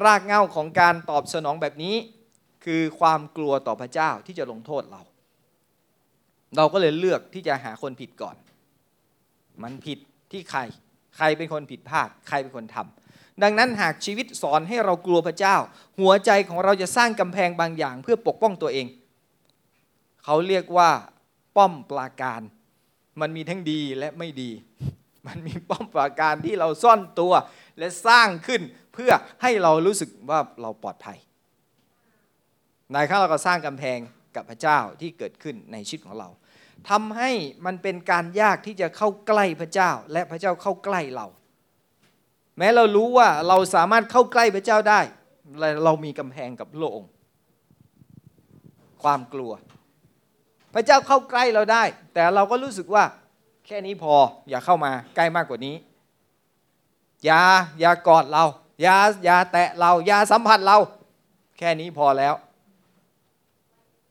รากเหง้าของการตอบสนองแบบนี้คือความกลัวต่อพระเจ้าที่จะลงโทษเรา เราก็เลยเลือกที่จะหาคนผิดก่อนมันผิดที่ใครใครเป็นคนผิดพลาดใครเป็นคนทำดังนั้นหากชีวิตสอนให้เรากลัวพระเจ้าหัวใจของเราจะสร้างกำแพงบางอย่างเพื่อปกป้องตัวเองเขาเรียกว่าป้อมปราการมันมีทั้งดีและไม่ดีมันมีป้อมปราการที่เราซ่อนตัวและสร้างขึ้นเพื่อให้เรารู้สึกว่าเราปลอดภัยในข้างเราก็สร้างกำแพงกับพระเจ้าที่เกิดขึ้นในชีวิตของเราทำให้มันเป็นการยากที่จะเข้าใกล้พระเจ้าและพระเจ้าเข้าใกล้เราแม้เรารู้ว่าเราสามารถเข้าใกล้พระเจ้าได้เรามีกำแพงกับโลกความกลัวพระเจ้าเข้าใกล้เราได้แต่เราก็รู้สึกว่าแค่นี้พออย่าเข้ามาใกล้มากกว่านี้อย่าอย่ากอดเราอย่าอย่าแตะเราอย่าสัมผัสเราแค่นี้พอแล้ว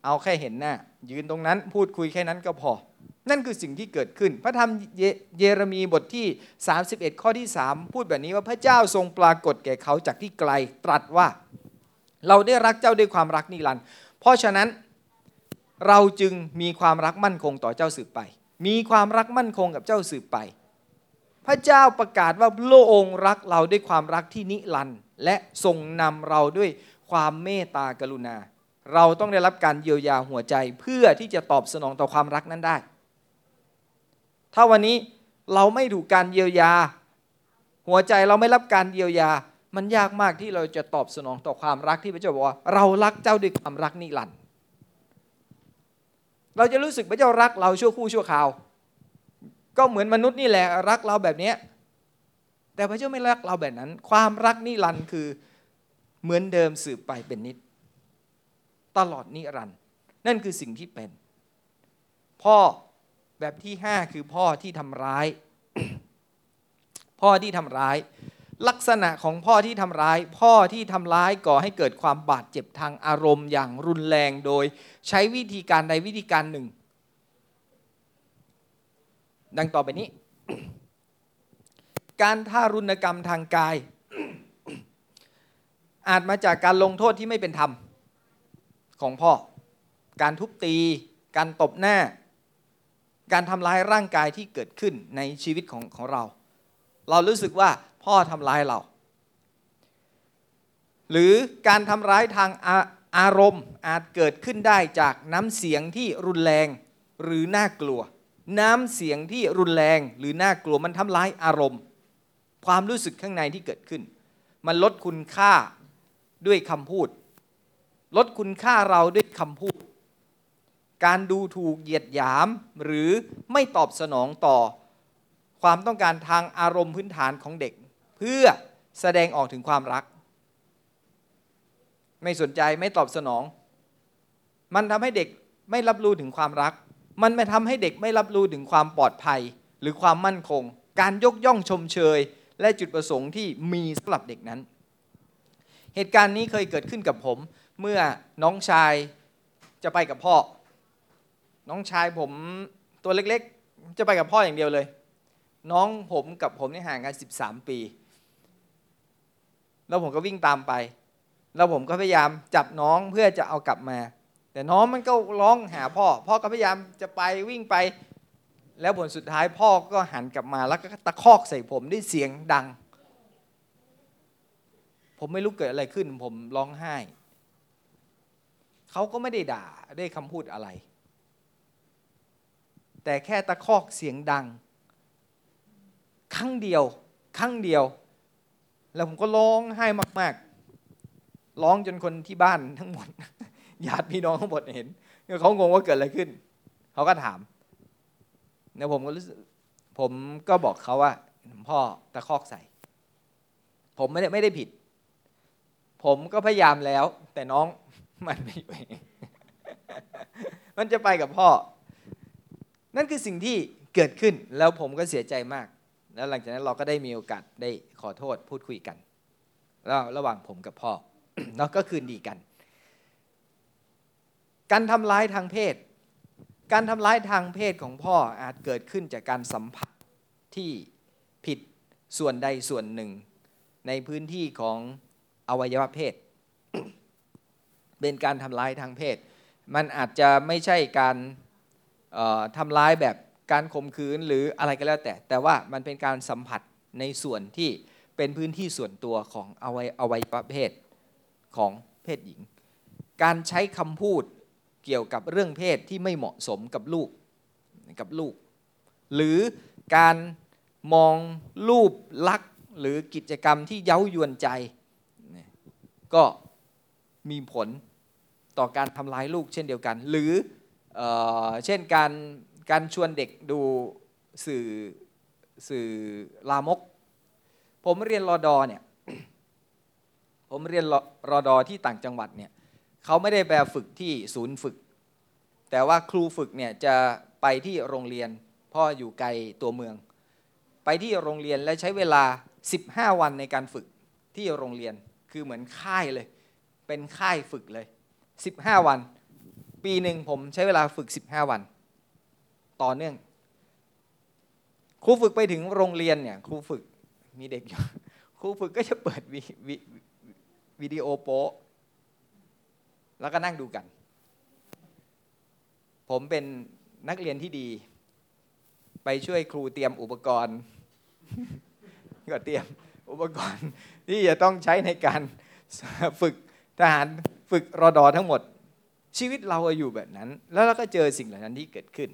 เอาแค่เห็นหน้ายืนตรงนั้นพูดคุยแค่นั้นก็พอนั่นคือสิ่งที่เกิดขึ้นพระธรรมเยเรมีบทที่สามสิบเอ็ดข้อที่สามพูดแบบนี้ว่าพระเจ้าทรงปรากฏแก่เขาจากที่ไกลตรัสว่าเราได้รักเจ้าด้วยความรักนิรันดร์เพราะฉะนั้นเราจึงมีความรักมั่นคงต่อเจ้าสืบไปมีความรักมั่นคงกับเจ้าสืบไปพระเจ้าประกาศว่าพระองค์รักเราด้วยความรักที่นิรันดร์และทรงนำเราด้วยความเมตตากรุณาเราต้องได้รับการเยียวยาหัวใจเพื่อที่จะตอบสนองต่อความรักนั้นได้ถ้าวันนี้เราไม่ถูกการเยียวยาหัวใจเราไม่รับการเยียวยามันยากมากที่เราจะตอบสนองต่อความรักที่พระเจ้าบอกว่าเรารักเจ้าด้วยความรักนิรันดร์เราจะรู้สึกพระเจ้ารักเราชั่วครู่ชั่วคราวก็เหมือนมนุษย์นี่แหละรักเราแบบนี้แต่พระเจ้าไม่รักเราแบบนั้นความรักนิรันดร์คือเหมือนเดิมสืบไปเป็นนิจตลอดนิรันดร์นั่นคือสิ่งที่เป็นพ่อแบบที่ห้าคือพ่อที่ทำร้าย พ่อที่ทำร้ายลักษณะของพ่อที่ทำร้ายพ่อที่ทำร้ายก่อให้เกิดความบาดเจ็บทางอารมณ์อย่างรุนแรงโดยใช้วิธีการใดวิธีการหนึ่งดังต่อไปนี้ การทารุณกรรมทางกาย อาจมาจากการลงโทษที่ไม่เป็นธรรมของพ่อการทุบตีการตบหน้าการทำร้ายร่างกายที่เกิดขึ้นในชีวิตของของเราเรารู้สึกว่าพ่อทำร้ายเราหรือการทำร้ายทางอาอารมณ์อาจเกิดขึ้นได้จากน้ำเสียงที่รุนแรงหรือน่ากลัวน้ำเสียงที่รุนแรงหรือน่ากลัวมันทำร้ายอารมณ์ความรู้สึกข้างในที่เกิดขึ้นมันลดคุณค่าด้วยคำพูดลดคุณค่าเราด้วยคำพูดการดูถูกเหยียดหยามหรือไม่ตอบสนองต่อความต้องการทางอารมณ์พื้นฐานของเด็กเพื่อแสดงออกถึงความรักไม่สนใจไม่ตอบสนองมันทำให้เด็กไม่รับรู้ถึงความรักมันไม่ทำให้เด็กไม่รับรู้ถึงความปลอดภัยหรือความมั่นคงการยกย่องชมเชยและจุดประสงค์ที่มีสำหรับเด็กนั้นเหตุการณ์นี้เคยเกิดขึ้นกับผมเมื่อน้องชายจะไปกับพ่อน้องชายผมตัวเล็กๆจะไปกับพ่ออย่างเดียวเลยน้องผมกับผมนี่ห่างกันสิบสามปีแล้วผมก็วิ่งตามไปแล้วผมก็พยายามจับน้องเพื่อจะเอากลับมาแต่น้องมันก็ร้องหาพ่อพ่อก็พยายามจะไปวิ่งไปแล้วผลสุดท้ายพ่อก็หันกลับมาแล้วก็ตะคอกใส่ผมด้วยเสียงดังผมไม่รู้เกิดอะไรขึ้นผมร้องไห้เขาก็ไม่ได้ด่าได้คำพูดอะไรแต่แค่ตะคอกเสียงดังครั้งเดียวครั้งเดียวแล้วผมก็ร้องไห้มากๆร้องจนคนที่บ้านทั้งหมดญาติพี่น้องทั้งหมดเห็นเขางงว่าเกิดอะไรขึ้นเขาก็ถามแล้วผมก็รู้สึกผมก็บอกเขาว่าพ่อตะคอกใส่ผมไม่ได้ไม่ได้ผิดผมก็พยายามแล้วแต่น้องมันไม่ไปมันจะไปกับพ่อนั่นคือสิ่งที่เกิดขึ้นแล้วผมก็เสียใจมากแล้วหลังจากนั้นเราก็ได้มีโอกาสได้ขอโทษพูดคุยกันแล้วระหว่างผมกับพ่อเนาะก็คืนดีกันการทำร้ายทางเพศการทำร้ายทางเพศของพ่ออาจเกิดขึ้นจากการสัมผัสที่ผิดส่วนใดส่วนหนึ่งในพื้นที่ของอวัยวะเพศ เป็นการทำร้ายทางเพศมันอาจจะไม่ใช่การ ทำร้ายแบบการข่มขืนหรืออะไรก็แล้วแต่แต่ว่ามันเป็นการสัมผัสในส่วนที่เป็นพื้นที่ส่วนตัวของอวัยอวัยวะเพศของเพศหญิงการใช้คำพูดเกี่ยวกับเรื่องเพศที่ไม่เหมาะสมกับลูกกับลูกหรือการมองรูปลักษณ์หรือกิจกรรมที่เย้ายวนใจก็มีผลต่อการทำร้ายลูกเช่นเดียวกันหรือเอ่อเช่นการการชวนเด็กดูสื่อสื่อลามกผมเรียนรด.เนี่ย ผมเรียนรด.ที่ต่างจังหวัดเนี่ยเขาไม่ได้ไปฝึกที่ศูนย์ฝึกแต่ว่าครูฝึกเนี่ยจะไปที่โรงเรียนพ่ออยู่ไกลตัวเมืองไปที่โรงเรียนและใช้เวลาสิบห้าวันในการฝึกที่โรงเรียนคือเหมือนค่ายเลยเป็นค่ายฝึกเลยสิบห้าวันปีหนึ่งผมใช้เวลาฝึกสิบห้าวันต่อเนื่องครูฝึกไปถึงโรงเรียนเนี่ยครูฝึกมีเด็กอยู่ครูฝึกก็จะเปิดวิดีโอโป๊ะแล้วก็นั่งดูกันผมเป็นนักเรียนที่ดีไปช่วยครูเตรียมอุปกรณ์ก็เตรียมอุปกรณ์ที่จะต้องใช้ในการฝึกทหารฝึกรด.ทั้งหมดชีวิตเราอยู่แบบนั้นแล้วเราก็เจอสิ่งเหล่านั้นที่เกิดขึ้น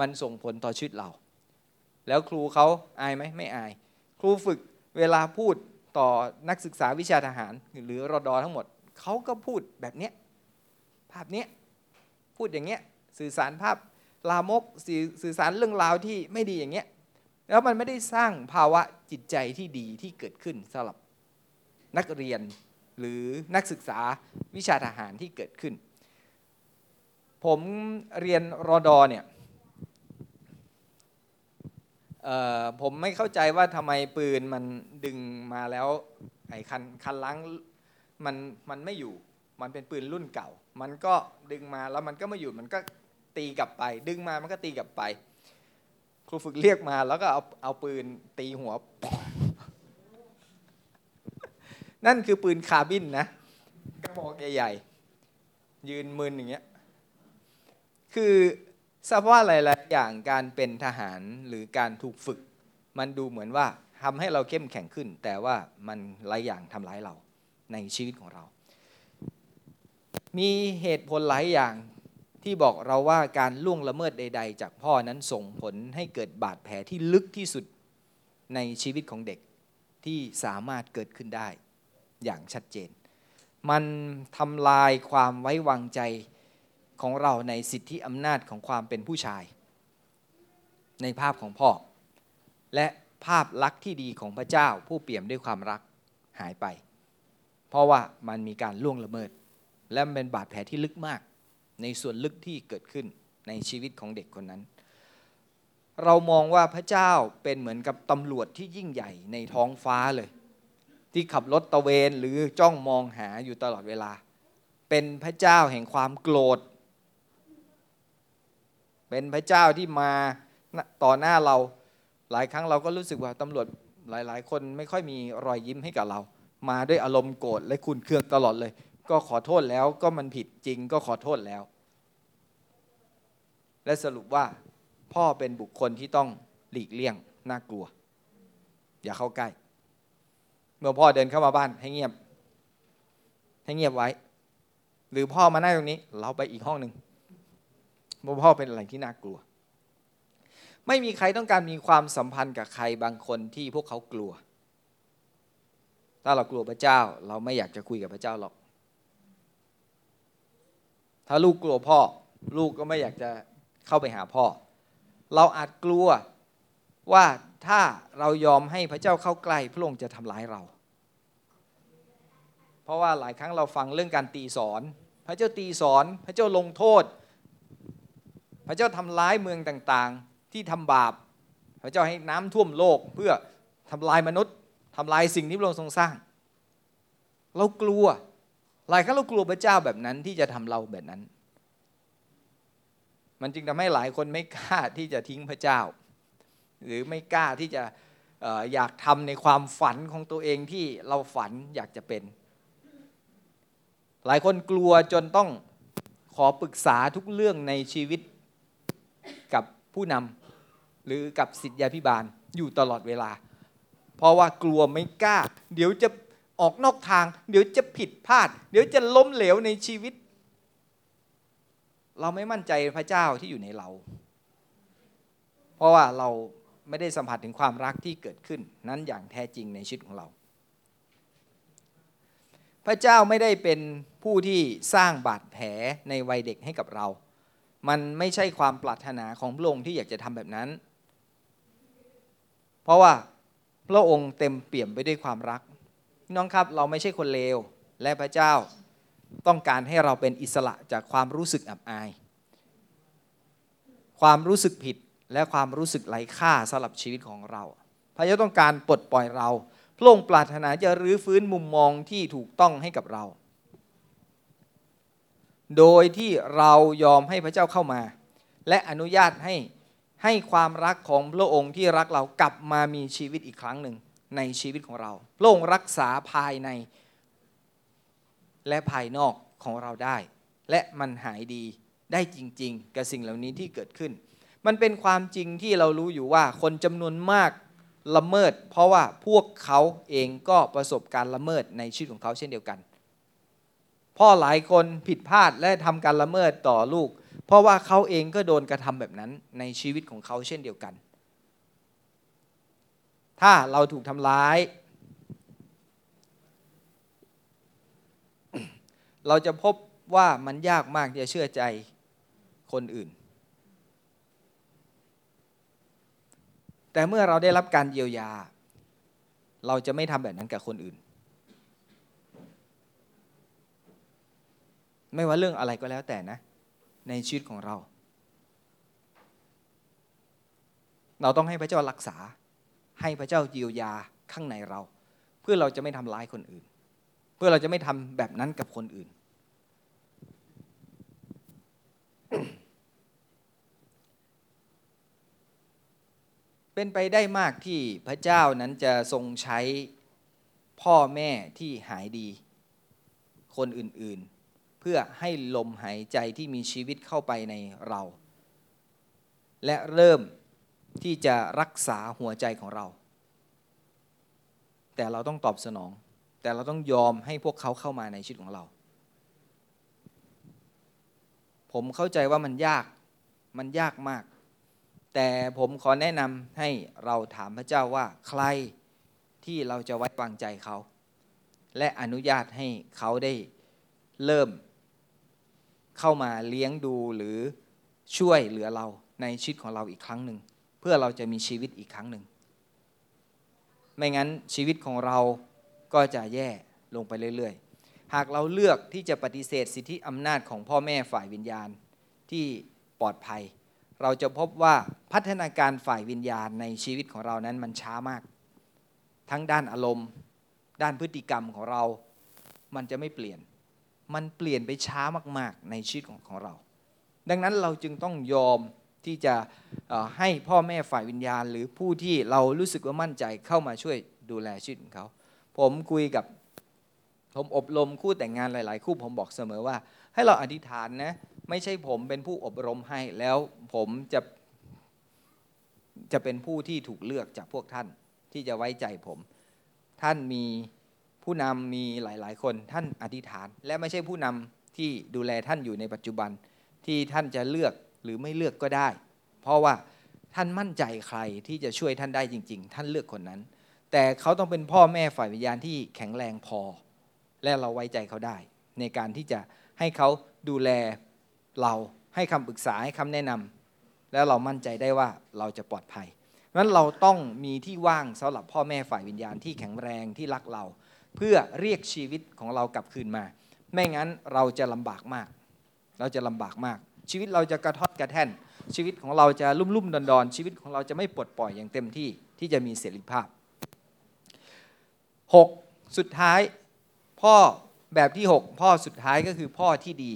มันส่งผลต่อชีวิตเราแล้วครูเขาอายไหมไม่อายครูฝึกเวลาพูดต่อนักศึกษาวิชาทหารหรือรด.ทั้งหมดเขาก็พูดแบบนี้ภาพนี้พูดอย่างเงี้ยสื่อสารภาพลามกสื่อสารเรื่องราวที่ไม่ดีอย่างเงี้ยแล้วมันไม่ได้สร้างภาวะจิตใจที่ดีที่เกิดขึ้นสำหรับนักเรียนหรือนักศึกษาวิชาทหารที่เกิดขึ้นผมเรียนรด.เนี่ยผมไม่เข้าใจว่าทำไมปืนมันดึงมาแล้วไอ้คันคันล้างมันมันไม่อยู่มันเป็นปืนรุ่นเก่ามันก็ดึงมาแล้วมันก็ไม่อยู่มันก็ตีกลับไปดึงมามันก็ตีกลับไปครูฝึกเรียกมาแล้วก็เอาเอาปืนตีหัว นั่นคือปืนคาร์บินนะกระบอกใหญ่ๆยืนมึนอย่างเงี้ยคือทราบว่าหลายๆอย่างการเป็นทหารหรือการถูกฝึกมันดูเหมือนว่าทำให้เราเข้มแข็งขึ้นแต่ว่ามันหลายอย่างทำร้ายเราในชีวิตของเรามีเหตุผลหลายอย่างที่บอกเราว่าการล่วงละเมิดใดๆจากพ่อนั้นส่งผลให้เกิดบาดแผลที่ลึกที่สุดในชีวิตของเด็กที่สามารถเกิดขึ้นได้อย่างชัดเจนมันทำลายความไว้วางใจของเราในสิทธิอำนาจของความเป็นผู้ชายในภาพของพ่อและภาพลักษณ์ที่ดีของพระเจ้าผู้เปี่ยมด้วยความรักหายไปเพราะว่ามันมีการล่วงละเมิดและมันเป็นบาดแผลที่ลึกมากในส่วนลึกที่เกิดขึ้นในชีวิตของเด็กคนนั้นเรามองว่าพระเจ้าเป็นเหมือนกับตำรวจที่ยิ่งใหญ่ในท้องฟ้าเลยที่ขับรถตระเวนหรือจ้องมองหาอยู่ตลอดเวลาเป็นพระเจ้าแห่งความโกรธเป็นพระเจ้าที่มาต่อหน้าเราหลายครั้งเราก็รู้สึกว่าตำรวจหลายๆคนไม่ค่อยมีรอยยิ้มให้กับเรามาด้วยอารมณ์โกรธและขุ่นเคืองตลอดเลยก็ขอโทษแล้วก็มันผิดจริงก็ขอโทษแล้วและสรุปว่าพ่อเป็นบุคคลที่ต้องหลีกเลี่ยงน่ากลัวอย่าเข้าใกล้เมื่อพ่อเดินเข้ามาบ้านให้เงียบให้เงียบไว้หรือพ่อมานั่งตรงนี้เราไปอีกห้องหนึ่งเมื่อพ่อเป็นอะไรที่น่ากลัวไม่มีใครต้องการมีความสัมพันธ์กับใครบางคนที่พวกเขากลัวถ้าเรากลัวพระเจ้าเราไม่อยากจะคุยกับพระเจ้าหรอกถ้าลูกกลัวพ่อลูกก็ไม่อยากจะเข้าไปหาพ่อเราอาจกลัวว่าถ้าเรายอมให้พระเจ้าเข้าใกล้พระองค์จะทำร้ายเราเพราะว่าหลายครั้งเราฟังเรื่องการตีสอนพระเจ้าตีสอนพระเจ้าลงโทษพระเจ้าทำร้ายเมืองต่างๆที่ทำบาปพระเจ้าให้น้ำท่วมโลกเพื่อทำลายมนุษย์ทำลายสิ่งที่พระองค์ทรงสร้างเรากลัวหลายครั้งเรากลัวพระเจ้าแบบนั้นที่จะทำเราแบบนั้นมันจึงทำให้หลายคนไม่กล้าที่จะทิ้งพระเจ้าหรือไม่กล้าที่จะ เอ่อ อยากทำในความฝันของตัวเองที่เราฝันอยากจะเป็นหลายคนกลัวจนต้องขอปรึกษาทุกเรื่องในชีวิต กับผู้นำหรือกับศิษยาภิบาลอยู่ตลอดเวลาเพราะว่ากลัวไม่กล้าเดี๋ยวจะออกนอกทางเดี๋ยวจะผิดพลาดเดี๋ยวจะล้มเหลวในชีวิตเราไม่มั่นใจพระเจ้าที่อยู่ในเราเพราะว่าเราไม่ได้สัมผัสถึงความรักที่เกิดขึ้นนั้นอย่างแท้จริงในชีวิตของเราพระเจ้าไม่ได้เป็นผู้ที่สร้างบาดแผลในวัยเด็กให้กับเรามันไม่ใช่ความปรารถนาของพระองค์ที่อยากจะทำแบบนั้นเพราะว่าพระองค์เต็มเปี่ยมไปด้วยความรักน้องครับเราไม่ใช่คนเลวและพระเจ้าต้องการให้เราเป็นอิสระจากความรู้สึกอับอายความรู้สึกผิดและความรู้สึกไร้ค่าสำหรับชีวิตของเราพระเจ้าต้องการปลดปล่อยเราพระองค์ปรารถนาจะรื้อฟื้นมุมมองที่ถูกต้องให้กับเราโดยที่เรายอมให้พระเจ้าเข้ามาและอนุญาตให้ให้ความรักของพระองค์ที่รักเรากลับมามีชีวิตอีกครั้งหนึ่งในชีวิตของเราพระองค์รักษาภายในและภายนอกของเราได้และมันหายดีได้จริงๆกับสิ่งเหล่านี้ที่เกิดขึ้นมันเป็นความจริงที่เรารู้อยู่ว่าคนจำนวนมากละเมิดเพราะว่าพวกเขาเองก็ประสบการละเมิดในชีวิตของเขาเช่นเดียวกันพ่อหลายคนผิดพลาดและทำการละเมิดต่อลูกเพราะว่าเขาเองก็โดนกระทำแบบนั้นในชีวิตของเขาเช่นเดียวกันถ้าเราถูกทำร้าย เราจะพบว่ามันยากมากที่จะเชื่อใจคนอื่นแต่เมื่อเราได้รับการเยียวยาเราจะไม่ทำแบบนั้นกับคนอื่นไม่ว่าเรื่องอะไรก็แล้วแต่นะในชีวิตของเราเราต้องให้พระเจ้ารักษาให้พระเจ้าเยียวยาข้างในเราเพื่อเราจะไม่ทำร้ายคนอื่นเพื่อเราจะไม่ทำแบบนั้นกับคนอื่น เป็นไปได้มากที่พระเจ้านั้นจะทรงใช้พ่อแม่ที่หายดีคนอื่นๆเพื่อให้ลมหายใจที่มีชีวิตเข้าไปในเราและเริ่มที่จะรักษาหัวใจของเราแต่เราต้องตอบสนองแต่เราต้องยอมให้พวกเขาเข้ามาในชีวิตของเราผมเข้าใจว่ามันยากมันยากมากแต่ผมขอแนะนำให้เราถามพระเจ้าว่าใครที่เราจะไว้วางใจเขาและอนุญาตให้เขาได้เริ่มเข้ามาเลี้ยงดูหรือช่วยเหลือเราในชีวิตของเราอีกครั้งหนึ่งเพื่อเราจะมีชีวิตอีกครั้งหนึ่งไม่งั้นชีวิตของเราก็จะแย่ลงไปเรื่อยๆหากเราเลือกที่จะปฏิเสธสิทธิอำนาจของพ่อแม่ฝ่ายวิญญาณที่ปลอดภัยเราจะพบว่าพัฒนาการฝ่ายวิญญาณในชีวิตของเรานั้นมันช้ามากทั้งด้านอารมณ์ด้านพฤติกรรมของเรามันจะไม่เปลี่ยนมันเปลี่ยนไปช้ามากๆในชีวิตของของเราดังนั้นเราจึงต้องยอมที่จะให้พ่อแม่ฝ่ายวิญญาณหรือผู้ที่เรารู้สึกว่ามั่นใจเข้ามาช่วยดูแลชีวิตของเขาผมคุยกับผมอบรมคู่แต่งงานหลายๆคู่ผมบอกเสมอว่าให้เราอธิษฐานนะไม่ใช่ผมเป็นผู้อบรมให้แล้วผมจะจะเป็นผู้ที่ถูกเลือกจากพวกท่านที่จะไว้ใจผมท่านมีผู้นำมีหลายๆคนท่านอธิษฐานและไม่ใช่ผู้นำที่ดูแลท่านอยู่ในปัจจุบันที่ท่านจะเลือกหรือไม่เลือกก็ได้เพราะว่าท่านมั่นใจใครที่จะช่วยท่านได้จริงๆท่านเลือกคนนั้นแต่เขาต้องเป็นพ่อแม่ฝ่ายวิญญาณที่แข็งแรงพอและเราไว้ใจเขาได้ในการที่จะให้เขาดูแลเราให้คำปรึกษาให้คำแนะนำแล้วเรามั่นใจได้ว่าเราจะปลอดภัยนั้นเราต้องมีที่ว่างสำหรับพ่อแม่ฝ่ายวิญญาณที่แข็งแรงที่รักเราเพื่อเรียกชีวิตของเรากลับคืนมาไม่งั้นเราจะลำบากมากเราจะลำบากมากชีวิตเราจะกระทอดกระแท่นชีวิตของเราจะลุ่มลุ่มดอนดอนชีวิตของเราจะไม่ปลดปล่อยอย่างเต็มที่ที่จะมีเสรีภาพหกสุดท้ายพ่อแบบที่หกพ่อสุดท้ายก็คือพ่อที่ดี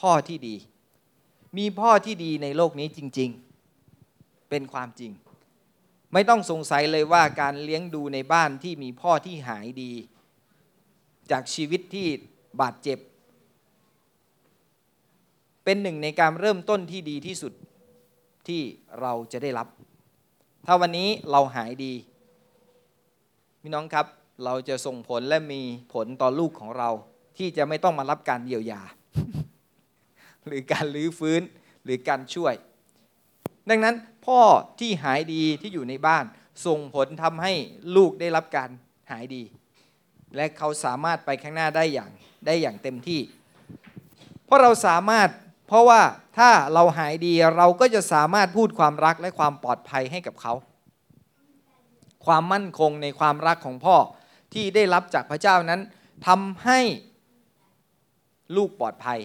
พ่อที่ดีมีพ่อที่ดีในโลกนี้จริงๆเป็นความจริงไม่ต้องสงสัยเลยว่าการเลี้ยงดูในบ้านที่มีพ่อที่หายดีจากชีวิตที่บาดเจ็บเป็นหนึ่งในการเริ่มต้นที่ดีที่สุด ที่เราจะได้รับถ้าวันนี้เราหายดีพี่น้องครับเราจะส่งผลและมีผลต่อลูกของเราที่จะไม่ต้องมารับการเยียวยาหรือการรื้อฟื้นหรือการช่วยดังนั้นพ่อที่หายดีที่อยู่ในบ้านส่งผลทำให้ลูกได้รับการหายดีและเขาสามารถไปข้างหน้าได้อย่างได้อย่างเต็มที่เพราะเราสามารถเพราะว่าถ้าเราหายดีเราก็จะสามารถพูดความรักและความปลอดภัยให้กับเขาความมั่นคงในความรักของพ่อที่ได้รับจากพระเจ้านั้นทำให้ลูกปลอดภัย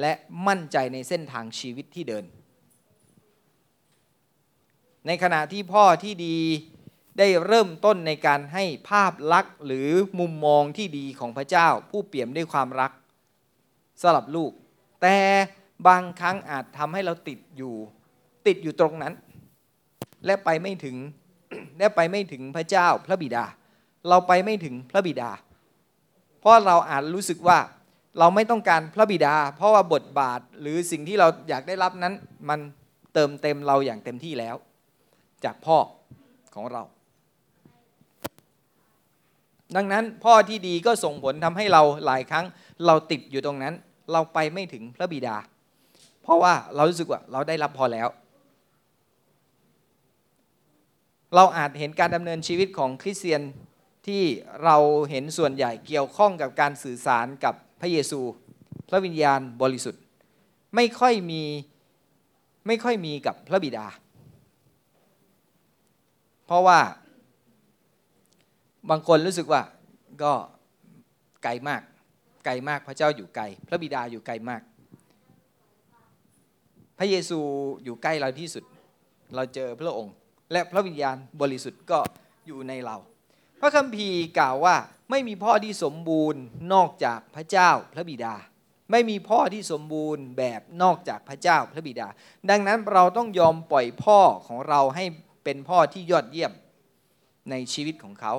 และมั่นใจในเส้นทางชีวิตที่เดินในขณะที่พ่อที่ดีได้เริ่มต้นในการให้ภาพลักษณ์หรือมุมมองที่ดีของพระเจ้าผู้เปี่ยมด้วยความรักสำหรับลูกแต่บางครั้งอาจทำให้เราติดอยู่ติดอยู่ตรงนั้นและไปไม่ถึงและไปไม่ถึงพระเจ้าพระบิดาเราไปไม่ถึงพระบิดาเพราะเราอาจรู้สึกว่าเราไม่ต้องการพระบิดาเพราะว่าบทบาทหรือสิ่งที่เราอยากได้รับนั้นมันเติมเต็มเราอย่างเต็มที่แล้วจากพ่อของเราดังนั้นพ่อที่ดีก็ส่งผลทำให้เราหลายครั้งเราติดอยู่ตรงนั้นเราไปไม่ถึงพระบิดาเพราะว่าเรารู้สึกว่าเราได้รับพอแล้วเราอาจเห็นการดำเนินชีวิตของคริสเตียนที่เราเห็นส่วนใหญ่เกี่ยวข้องกับการสื่อสารกับพระเยซูพระวิญญาณบริสุทธิ์ไม่ค่อยมีไม่ค่อยมีกับพระบิดาเพราะว่าบางคนรู้สึกว่าก็ไกลมากไกลมากพระเจ้าอยู่ไกลพระบิดาอยู่ไกลมากพระเยซูอยู่ใกล้เราที่สุดเราเจอพระองค์และพระวิญญาณบริสุทธิ์ก็อยู่ในเราพระคัมภีร์กล่าวว่าไม่มีพ่อที่สมบูรณ์นอกจากพระเจ้าพระบิดาไม่มีพ่อที่สมบูรณ์แบบนอกจากพระเจ้าพระบิดาดังนั้นเราต้องยอมปล่อยพ่อของเราให้เป็นพ่อที่ยอดเยี่ยมในชีวิตของเขา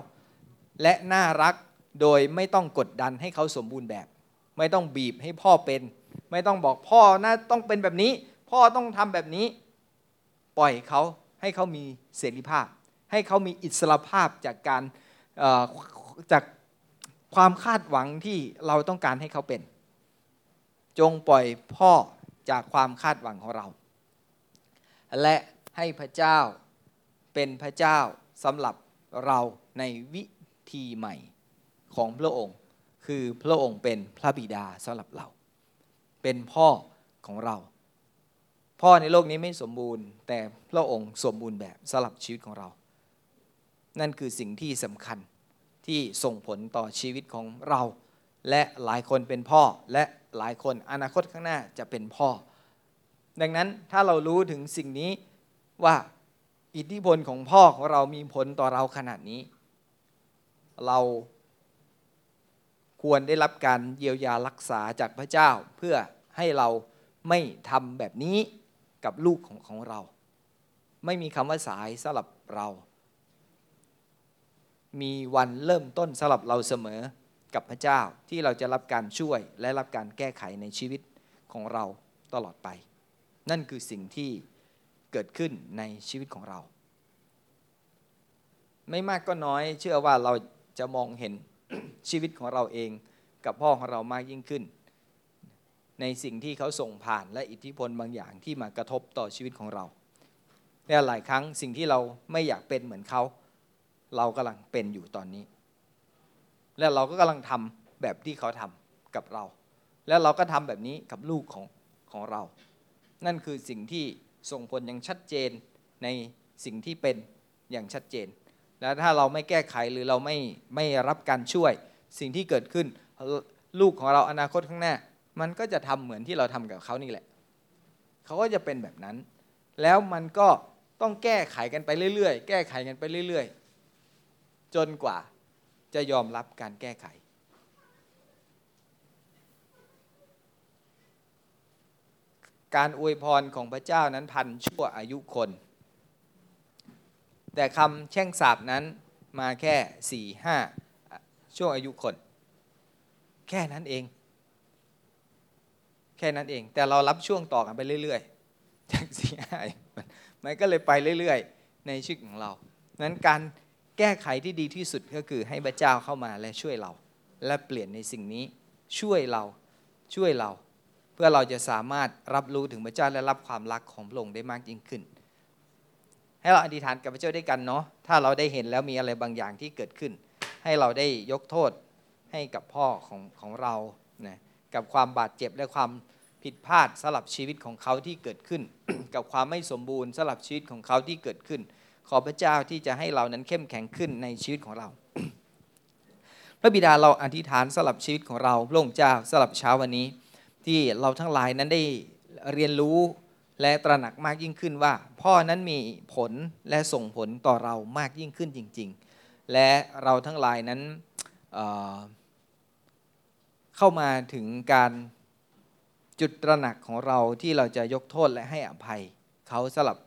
และน่ารักโดยไม่ต้องกดดันให้เขาสมบูรณ์แบบไม่ต้องบีบให้พ่อเป็นไม่ต้องบอกพ่อนะต้องเป็นแบบนี้พ่อต้องทำแบบนี้ปล่อยเขาให้เขามีเสรีภาพให้เขามีอิสรภาพจากการจากความคาดหวังที่เราต้องการให้เขาเป็นจงปล่อยพ่อจากความคาดหวังของเราและให้พระเจ้าเป็นพระเจ้าสำหรับเราในวิธีใหม่ของพระองค์คือพระองค์เป็นพระบิดาสำหรับเราเป็นพ่อของเราพ่อในโลกนี้ไม่สมบูรณ์แต่พระองค์สมบูรณ์แบบสำหรับชีวิตของเรานั่นคือสิ่งที่สำคัญที่ส่งผลต่อชีวิตของเราและหลายคนเป็นพ่อและหลายคนอนาคตข้างหน้าจะเป็นพ่อดังนั้นถ้าเรารู้ถึงสิ่งนี้ว่าอิทธิพลของพ่อของเรามีผลต่อเราขนาดนี้เราควรได้รับการเยียวยารักษาจากพระเจ้าเพื่อให้เราไม่ทำแบบนี้กับลูกของของเราไม่มีคำว่าสายสำหรับเรามีวันเริ่มต้นสำหรับเราเสมอกับพระเจ้าที่เราจะรับการช่วยและรับการแก้ไขในชีวิตของเราตลอดไปนั่นคือสิ่งที่เกิดขึ้นในชีวิตของเราไม่มากก็น้อยเชื่อว่าเราจะมองเห็น ชีวิตของเราเองกับพ่อของเรามากยิ่งขึ้นในสิ่งที่เขาส่งผ่านและอิทธิพลบางอย่างที่มากระทบต่อชีวิตของเราและหลายครั้งสิ่งที่เราไม่อยากเป็นเหมือนเขาเรากำลังเป็นอยู่ตอนนี้และเราก็กำลังทำแบบที่เขาทำกับเราและเราก็ทำแบบนี้กับลูกของของเรานั่นคือสิ่งที่ส่งผลอย่างชัดเจนในสิ่งที่เป็นอย่างชัดเจนและถ้าเราไม่แก้ไขหรือเราไม่ไม่รับการช่วยสิ่งที่เกิดขึ้นลูกของเราอนาคตข้างหน้ามันก็จะทำเหมือนที่เราทำกับเขานี่แหละเขาก็จะเป็นแบบนั้นแล้วมันก็ต้องแก้ไขกันไปเรื่อยๆแก้ไขกันไปเรื่อยๆจนกว่าจะยอมรับการแก้ไขการอวยพรของพระเจ้านั้นพันชั่วอายุคนแต่คำแช่งสาปนั้นมาแค่ สี่ห้า ชั่วอายุคนแค่นั้นเองแค่นั้นเองแต่เรารับช่วงต่อกันไปเรื่อยๆจาก สี่ห้า มันก็เลยไปเรื่อยๆในชีวิตของเรานั้นการแก้ไขที่ดีที่สุดก็คือให้พระเจ้าเข้ามาและช่วยเราและเปลี่ยนในสิ่งนี้ช่วยเราช่วยเราเพื่อเราจะสามารถรับรู้ถึงพระเจ้าและรับความรักของพระองค์ได้มากยิ่งขึ้นให้เราอธิษฐานกับพระเจ้าด้วยกันเนาะถ้าเราได้เห็นแล้วมีอะไรบางอย่างที่เกิดขึ้นให้เราได้ยกโทษให้กับพ่อของของเรานะกับความบาดเจ็บและความผิดพลาดสำหรับชีวิตของเขาที่เกิดขึ้น กับความไม่สมบูรณ์สำหรับชีวิตของเขาที่เกิดขึ้นขอพระเจ้าที่จะให้เรานั้นเข้มแข็งขึ้นในชีวิตของเรา พระบิดาเราอธิษฐานสำหรับชีวิตของเราพระองค์เจ้าสำหรับเช้าวันนี้ที่เราทั้งหลายนั้นได้เรียนรู้และตระหนักมากยิ่งขึ้นว่าพ่อนั้นมีผลและส่งผลต่อเรามากยิ่งขึ้นจริงๆและเราทั้งหลายนั้นเอ่อเข้ามาถึงการจุดตระหนักของเราที่เราจะยกโทษและให้อภัยเขาสำหรับ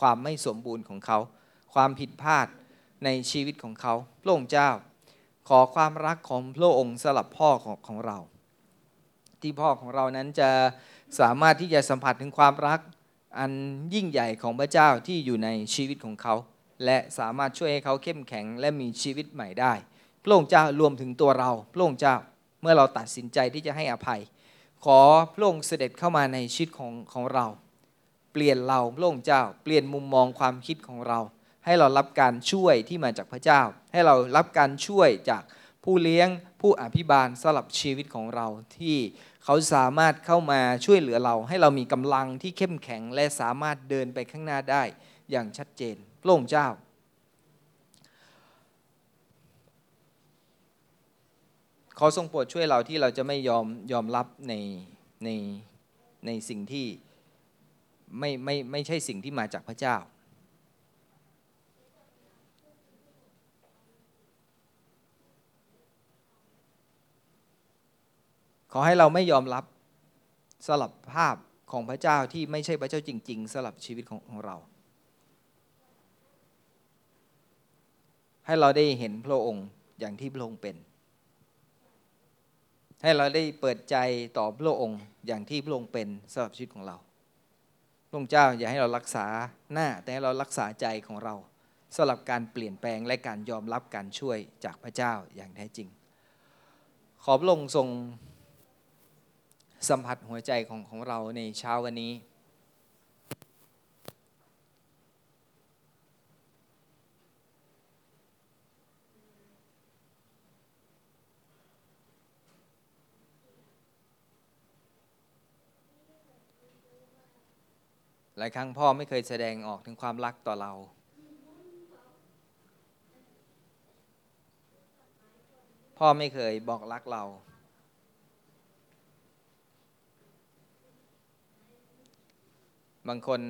ความไม่สมบูรณ์ของเขาความผิดพลาดในชีวิตของเขาพระองค์เจ้าขอความรักของพระองค์สำหรับพ่อของของเราที่พ่อของเรานั้นจะสามารถที่จะสัมผัสถึงความรักอันยิ่งใหญ่ของพระเจ้าที่อยู่ในชีวิตของเขาและสามารถช่วยให้เขาเข้มแข็งและมีชีวิตใหม่ได้พระองค์เจ้ารวมถึงตัวเราพระองค์เจ้าเมื่อเราตัดสินใจที่จะให้อภัยขอพระองค์เสด็จเข้ามาในชีวิตของของเราเปลี่ยนเราพระองค์เจ้าเปลี่ยนมุมมองความคิดของเราให้เรารับการช่วยที่มาจากพระเจ้าให้เรารับการช่วยจากผู้เลี้ยงผู้อภิบาลสำหรับชีวิตของเราที่เขาสามารถเข้ามาช่วยเหลือเราให้เรามีกำลังที่เข้มแข็งและสามารถเดินไปข้างหน้าได้อย่างชัดเจนพระองค์เจ้าขอทรงโปรดช่วยเราที่เราจะไม่ยอมยอมรับในในในสิ่งที่ไม่ไม่ไม่ใช่สิ่งที่มาจากพระเจ้าขอให้เราไม่ยอมรับสลับภาพของพระเจ้าที่ไม่ใช่พระเจ้าจริงๆสลับชีวิตของของเราให้เราได้เห็นพระองค์อย่างที่พระองค์เป็นให้เราได้เปิดใจต่อพระองค์อย่างที่พระองค์เป็นสำหรับชีวิตของเราพระองค์เจ้าอย่าให้เรารักษาหน้าแต่ให้เรารักษาใจของเราสำหรับการเปลี่ยนแปลงและการยอมรับการช่วยจากพระเจ้าอย่างแท้จริงขอพระองค์ทรงสัมผัสหัวใจของของเราในเช้าวันนี้หลายครั้งพ่อไม่เคยแสดงออกถึงความรักต่อเราพ่อไม่เคยบอกรักเราบางคน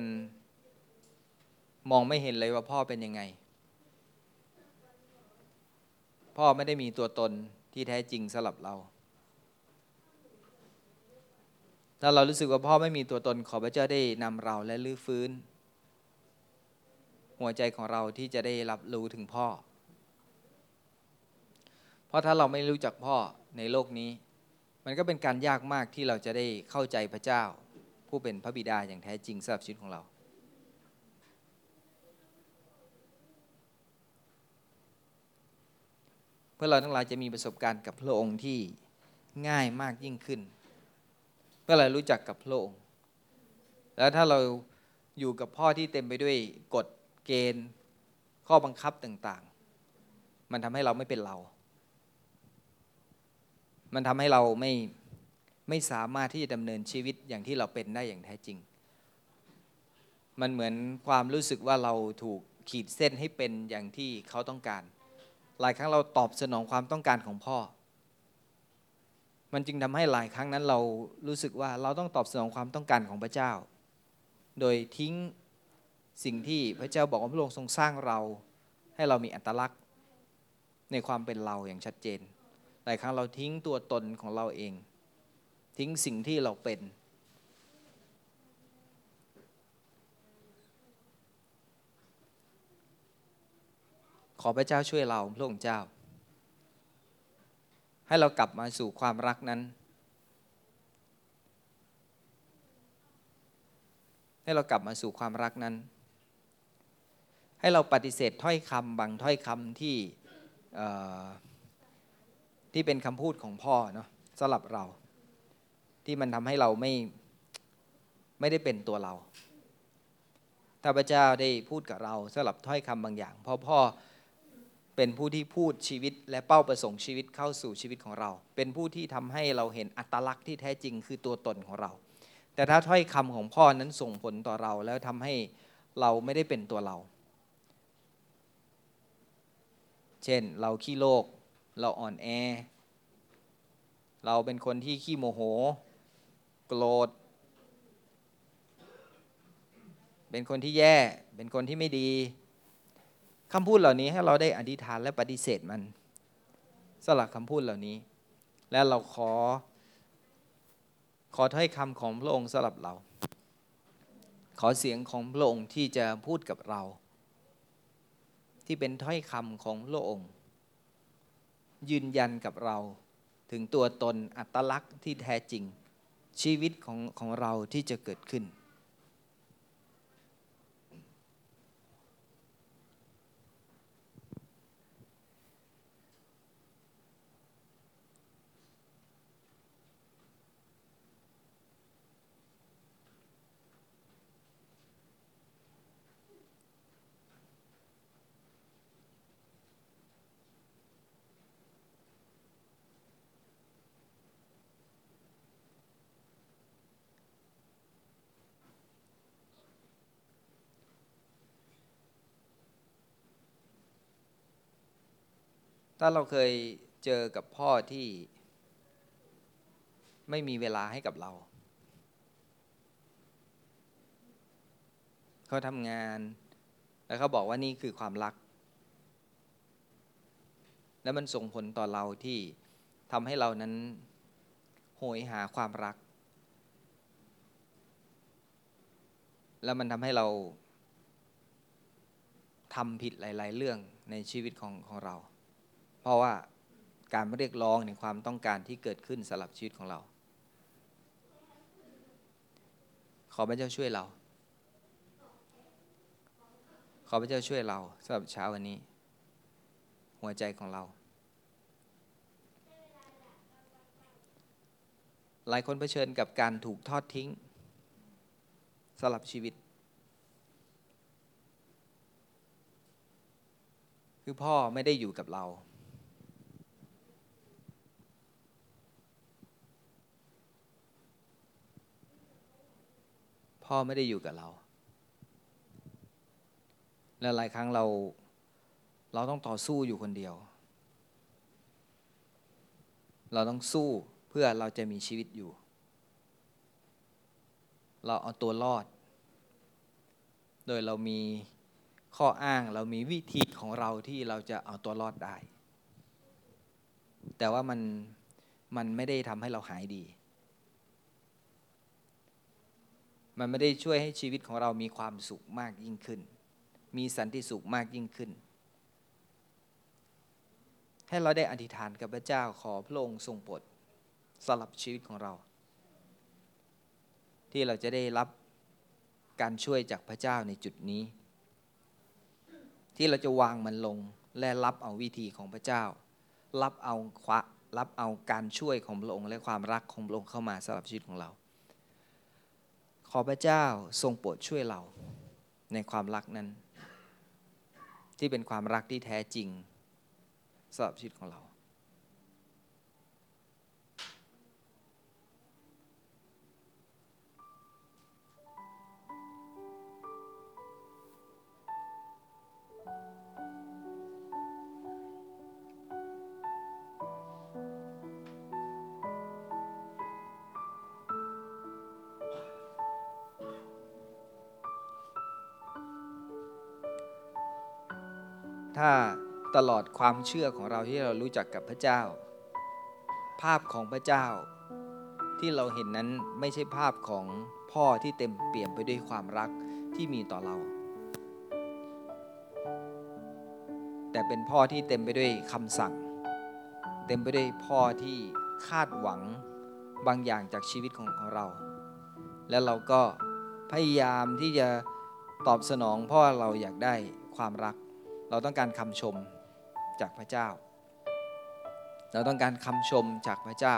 มองไม่เห็นเลยว่าพ่อเป็นยังไงพ่อไม่ได้มีตัวตนที่แท้จริงสำหรับเราถ้าเรารู้สึกว่าพ่อไม่มีตัวตนขอพระเจ้าได้นำเราและลื้อฟื้นหัวใจของเราที่จะได้รับรู้ถึงพ่อเพราะถ้าเราไม่รู้จักพ่อในโลกนี้มันก็เป็นการยากมากที่เราจะได้เข้าใจพระเจ้าผู้เป็นพระบิดาอย่างแท้จริงสำหรับชีวิตของเราเพื่อเราทั้งหลายจะมีประสบการณ์กับพระองค์ที่ง่ายมากยิ่งขึ้นเพื่อเรารู้จักกับพระองค์แล้วถ้าเราอยู่กับพ่อที่เต็มไปด้วยกฎเกณฑ์ข้อบังคับต่างๆมันทำให้เราไม่เป็นเรามันทำให้เราไม่ไม่สามารถที่จะดำเนินชีวิตอย่างที่เราเป็นได้อย่างแท้จริงมันเหมือนความรู้สึกว่าเราถูกขีดเส้นให้เป็นอย่างที่เขาต้องการหลายครั้งเราตอบสนองความต้องการของพ่อมันจึงทำให้หลายครั้งนั้นเรารู้สึกว่าเราต้องตอบสนองความต้องการของพระเจ้าโดยทิ้งสิ่งที่พระเจ้าบอกว่าพระองค์ทรงสร้างเราให้เรามีอัตลักษณ์ในความเป็นเราอย่างชัดเจนหลายครั้งเราทิ้งตัวตนของเราเองทิ้งสิ่งที่เราเป็นขอพระเจ้าช่วยเราพระองค์เจ้าให้เรากลับมาสู่ความรักนั้นให้เรากลับมาสู่ความรักนั้น ให้เราปฏิเสธถ้อยคำบางถ้อยคำที่ที่เป็นคำพูดของพ่อเนาะสำหรับเราที่มันทำให้เราไม่ไม่ได้เป็นตัวเราแต่พระเจ้าได้พูดกับเราสำหรับถ้อยคำบางอย่างเพราะพ่อเป็นผู้ที่พูดชีวิตและเป้าประสงค์ชีวิตเข้าสู่ชีวิตของเราเป็นผู้ที่ทำให้เราเห็นอัตลักษณ์ที่แท้จริงคือตัวตนของเราแต่ถ้าถ้อยคำของพ่อนั้นส่งผลต่อเราแล้วทำให้เราไม่ได้เป็นตัวเราเช่นเราขี้โลภเราอ่อนแอเราเป็นคนที่ขี้โมโหโกรธเป็นคนที่แย่เป็นคนที่ไม่ดีคำพูดเหล่านี้ให้เราได้อธิษฐานและปฏิเสธมันสลักคำพูดเหล่านี้และเราขอขอถ้อยคำของพระองค์สำหรับเราขอเสียงของพระองค์ที่จะพูดกับเราที่เป็นถ้อยคำของพระองค์ยืนยันกับเราถึงตัวตนอัตลักษณ์ที่แท้จริงชีวิตของของเราที่จะเกิดขึ้นถ้าเราเคยเจอกับพ่อที่ไม่มีเวลาให้กับเราเขาทำงานแล้วเขาบอกว่านี่คือความรักแล้วมันส่งผลต่อเราที่ทำให้เรานั้นโหยหาความรักแล้วมันทำให้เราทำผิดหลายๆเรื่องในชีวิตของของเราเพราะว่าการเรียกร้องในความต้องการที่เกิดขึ้นสำหรับชีวิตของเราขอพระเจ้าช่วยเราขอพระเจ้าช่วยเราสำหรับเช้าวันนี้หัวใจของเราหลายคนเผชิญกับการถูกทอดทิ้งสำหรับชีวิตคือพ่อไม่ได้อยู่กับเราพ่อไม่ได้อยู่กับเราและหลายครั้งเราเราต้องต่อสู้อยู่คนเดียวเราต้องสู้เพื่อเราจะมีชีวิตอยู่เราเอาตัวรอดโดยเรามีข้ออ้างเรามีวิธีของเราที่เราจะเอาตัวรอดได้แต่ว่ามันมันไม่ได้ทำให้เราหายดีมันไม่ได้ช่วยให้ชีวิตของเรามีความสุขมากยิ่งขึ้นมีสันติสุขมากยิ่งขึ้นให้เราได้อธิษฐานกับพระเจ้าขอพระองค์ทรงโปรดสำหรับชีวิตของเราที่เราจะได้รับการช่วยจากพระเจ้าในจุดนี้ที่เราจะวางมันลงและรับเอาวิธีของพระเจ้ารับเอาควะรับเอาการช่วยของพระองค์และความรักของพระองค์เข้ามาสำหรับชีวิตของเราขอพระเจ้าทรงโปรดช่วยเราในความรักนั้นที่เป็นความรักที่แท้จริงสำหรับชีวิตของเราถ้าตลอดความเชื่อของเราที่เรารู้จักกับพระเจ้าภาพของพระเจ้าที่เราเห็นนั้นไม่ใช่ภาพของพ่อที่เต็มเปี่ยมไปด้วยความรักที่มีต่อเราแต่เป็นพ่อที่เต็มไปด้วยคำสั่งเต็มไปด้วยพ่อที่คาดหวังบางอย่างจากชีวิตของเราและเราก็พยายามที่จะตอบสนองพ่อเราอยากได้ ความรักเราต้องการคำชมจากพระเจ้าเราต้องการคำชมจากพระเจ้า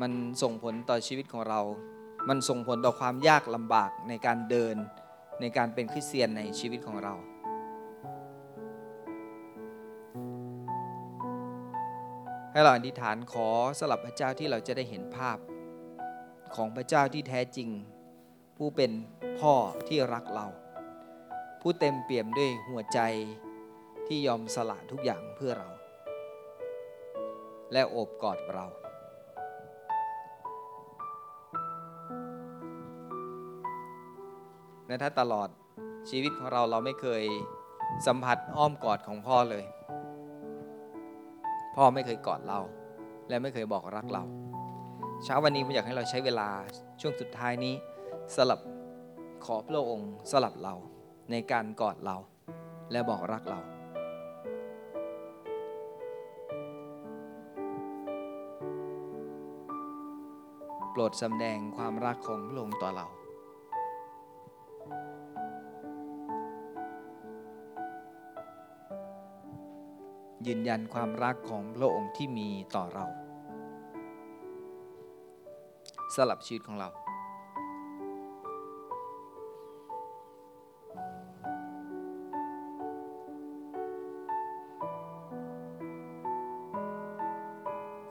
มันส่งผลต่อชีวิตของเรามันส่งผลต่อความยากลำบากในการเดินในการเป็นคริสเตียนในชีวิตของเราให้เราอธิษฐานขอสำหรับพระเจ้าที่เราจะได้เห็นภาพของพระเจ้าที่แท้จริงผู้เป็นพ่อที่รักเราผู้เต็มเปี่ยมด้วยหัวใจที่ยอมสละทุกอย่างเพื่อเราและโอบกอดเราและถ้าตลอดชีวิตของเราเราไม่เคยสัมผัสอ้อมกอดของพ่อเลยพ่อไม่เคยกอดเราและไม่เคยบอกรักเราเช้าวันนี้ผมอยากให้เราใช้เวลาช่วงสุดท้ายนี้สลับขอพระองค์สลับเราในการกอดเราและบอกรักเราโปรดสำแดงความรักของพระองค์ต่อเรายืนยันความรักของพระองค์ที่มีต่อเราสำหรับชีวิตของเรา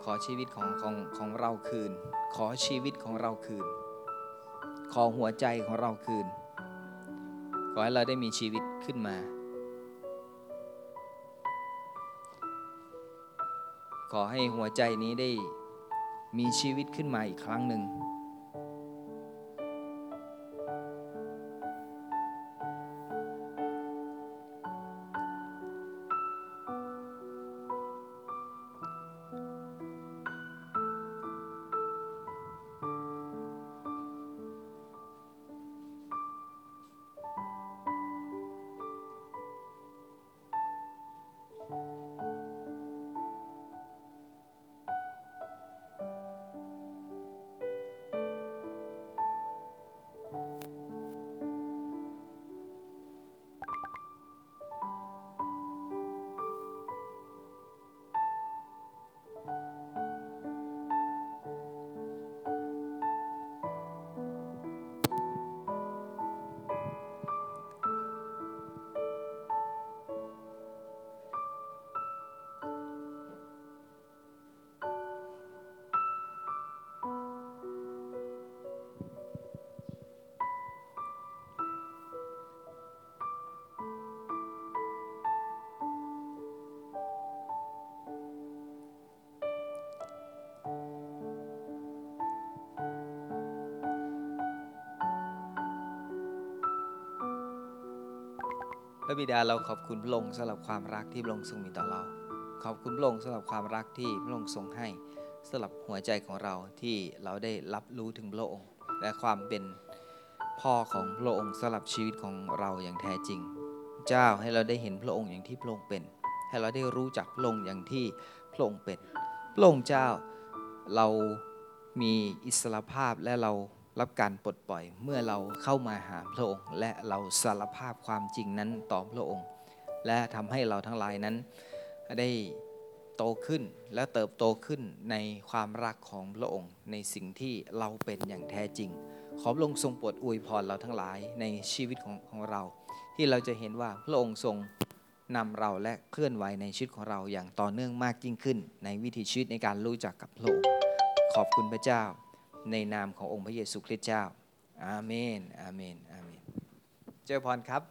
ขอชีวิตของของของเราคืนขอชีวิตของเราคืนขอหัวใจของเราคืนขอให้เราได้มีชีวิตขึ้นมาขอให้หัวใจนี้ได้มีชีวิตขึ้นมาอีกครั้งหนึ่งพระบิดาเราขอบคุณพระองค์สำหรับความรักที่พระองค์ทรงมีต่อเราขอบคุณพระองค์สำหรับความรักที่พระองค์ทรงให้สำหรับหัวใจของเราที่เราได้รับรู้ถึงพระองค์และความเป็นพ่อของพระองค์สำหรับชีวิตของเราอย่างแท้จริงเจ้าให้เราได้เห็นพระองค์อย่างที่พระองค์เป็นให้เราได้รู้จักพระองค์อย่างที่พระองค์เป็นพระองค์เจ้าเรามีอิสรภาพและเรารับการปลดปล่อยเมื่อเราเข้ามาหาพระองค์และเราสารภาพความจริงนั้นต่อพระองค์และทำให้เราทั้งหลายนั้นได้โตขึ้นและเติบโตขึ้นในความรักของพระองค์ในสิ่งที่เราเป็นอย่างแท้จริงขอพระองค์ทรงโปรดอวยพรเราทั้งหลายในชีวิตของของเราที่เราจะเห็นว่าพระองค์ทรงนำเราและเคลื่อนไหวในชีวิตของเราอย่างต่อเนื่องมากยิ่งขึ้นในวิถีชีวิตในการรู้จักกับพระองค์ขอบคุณพระเจ้าในนามขององค์พระเยซูคริสต์เจ้าอาเมนอาเมนอาเมนเจริญพรครับ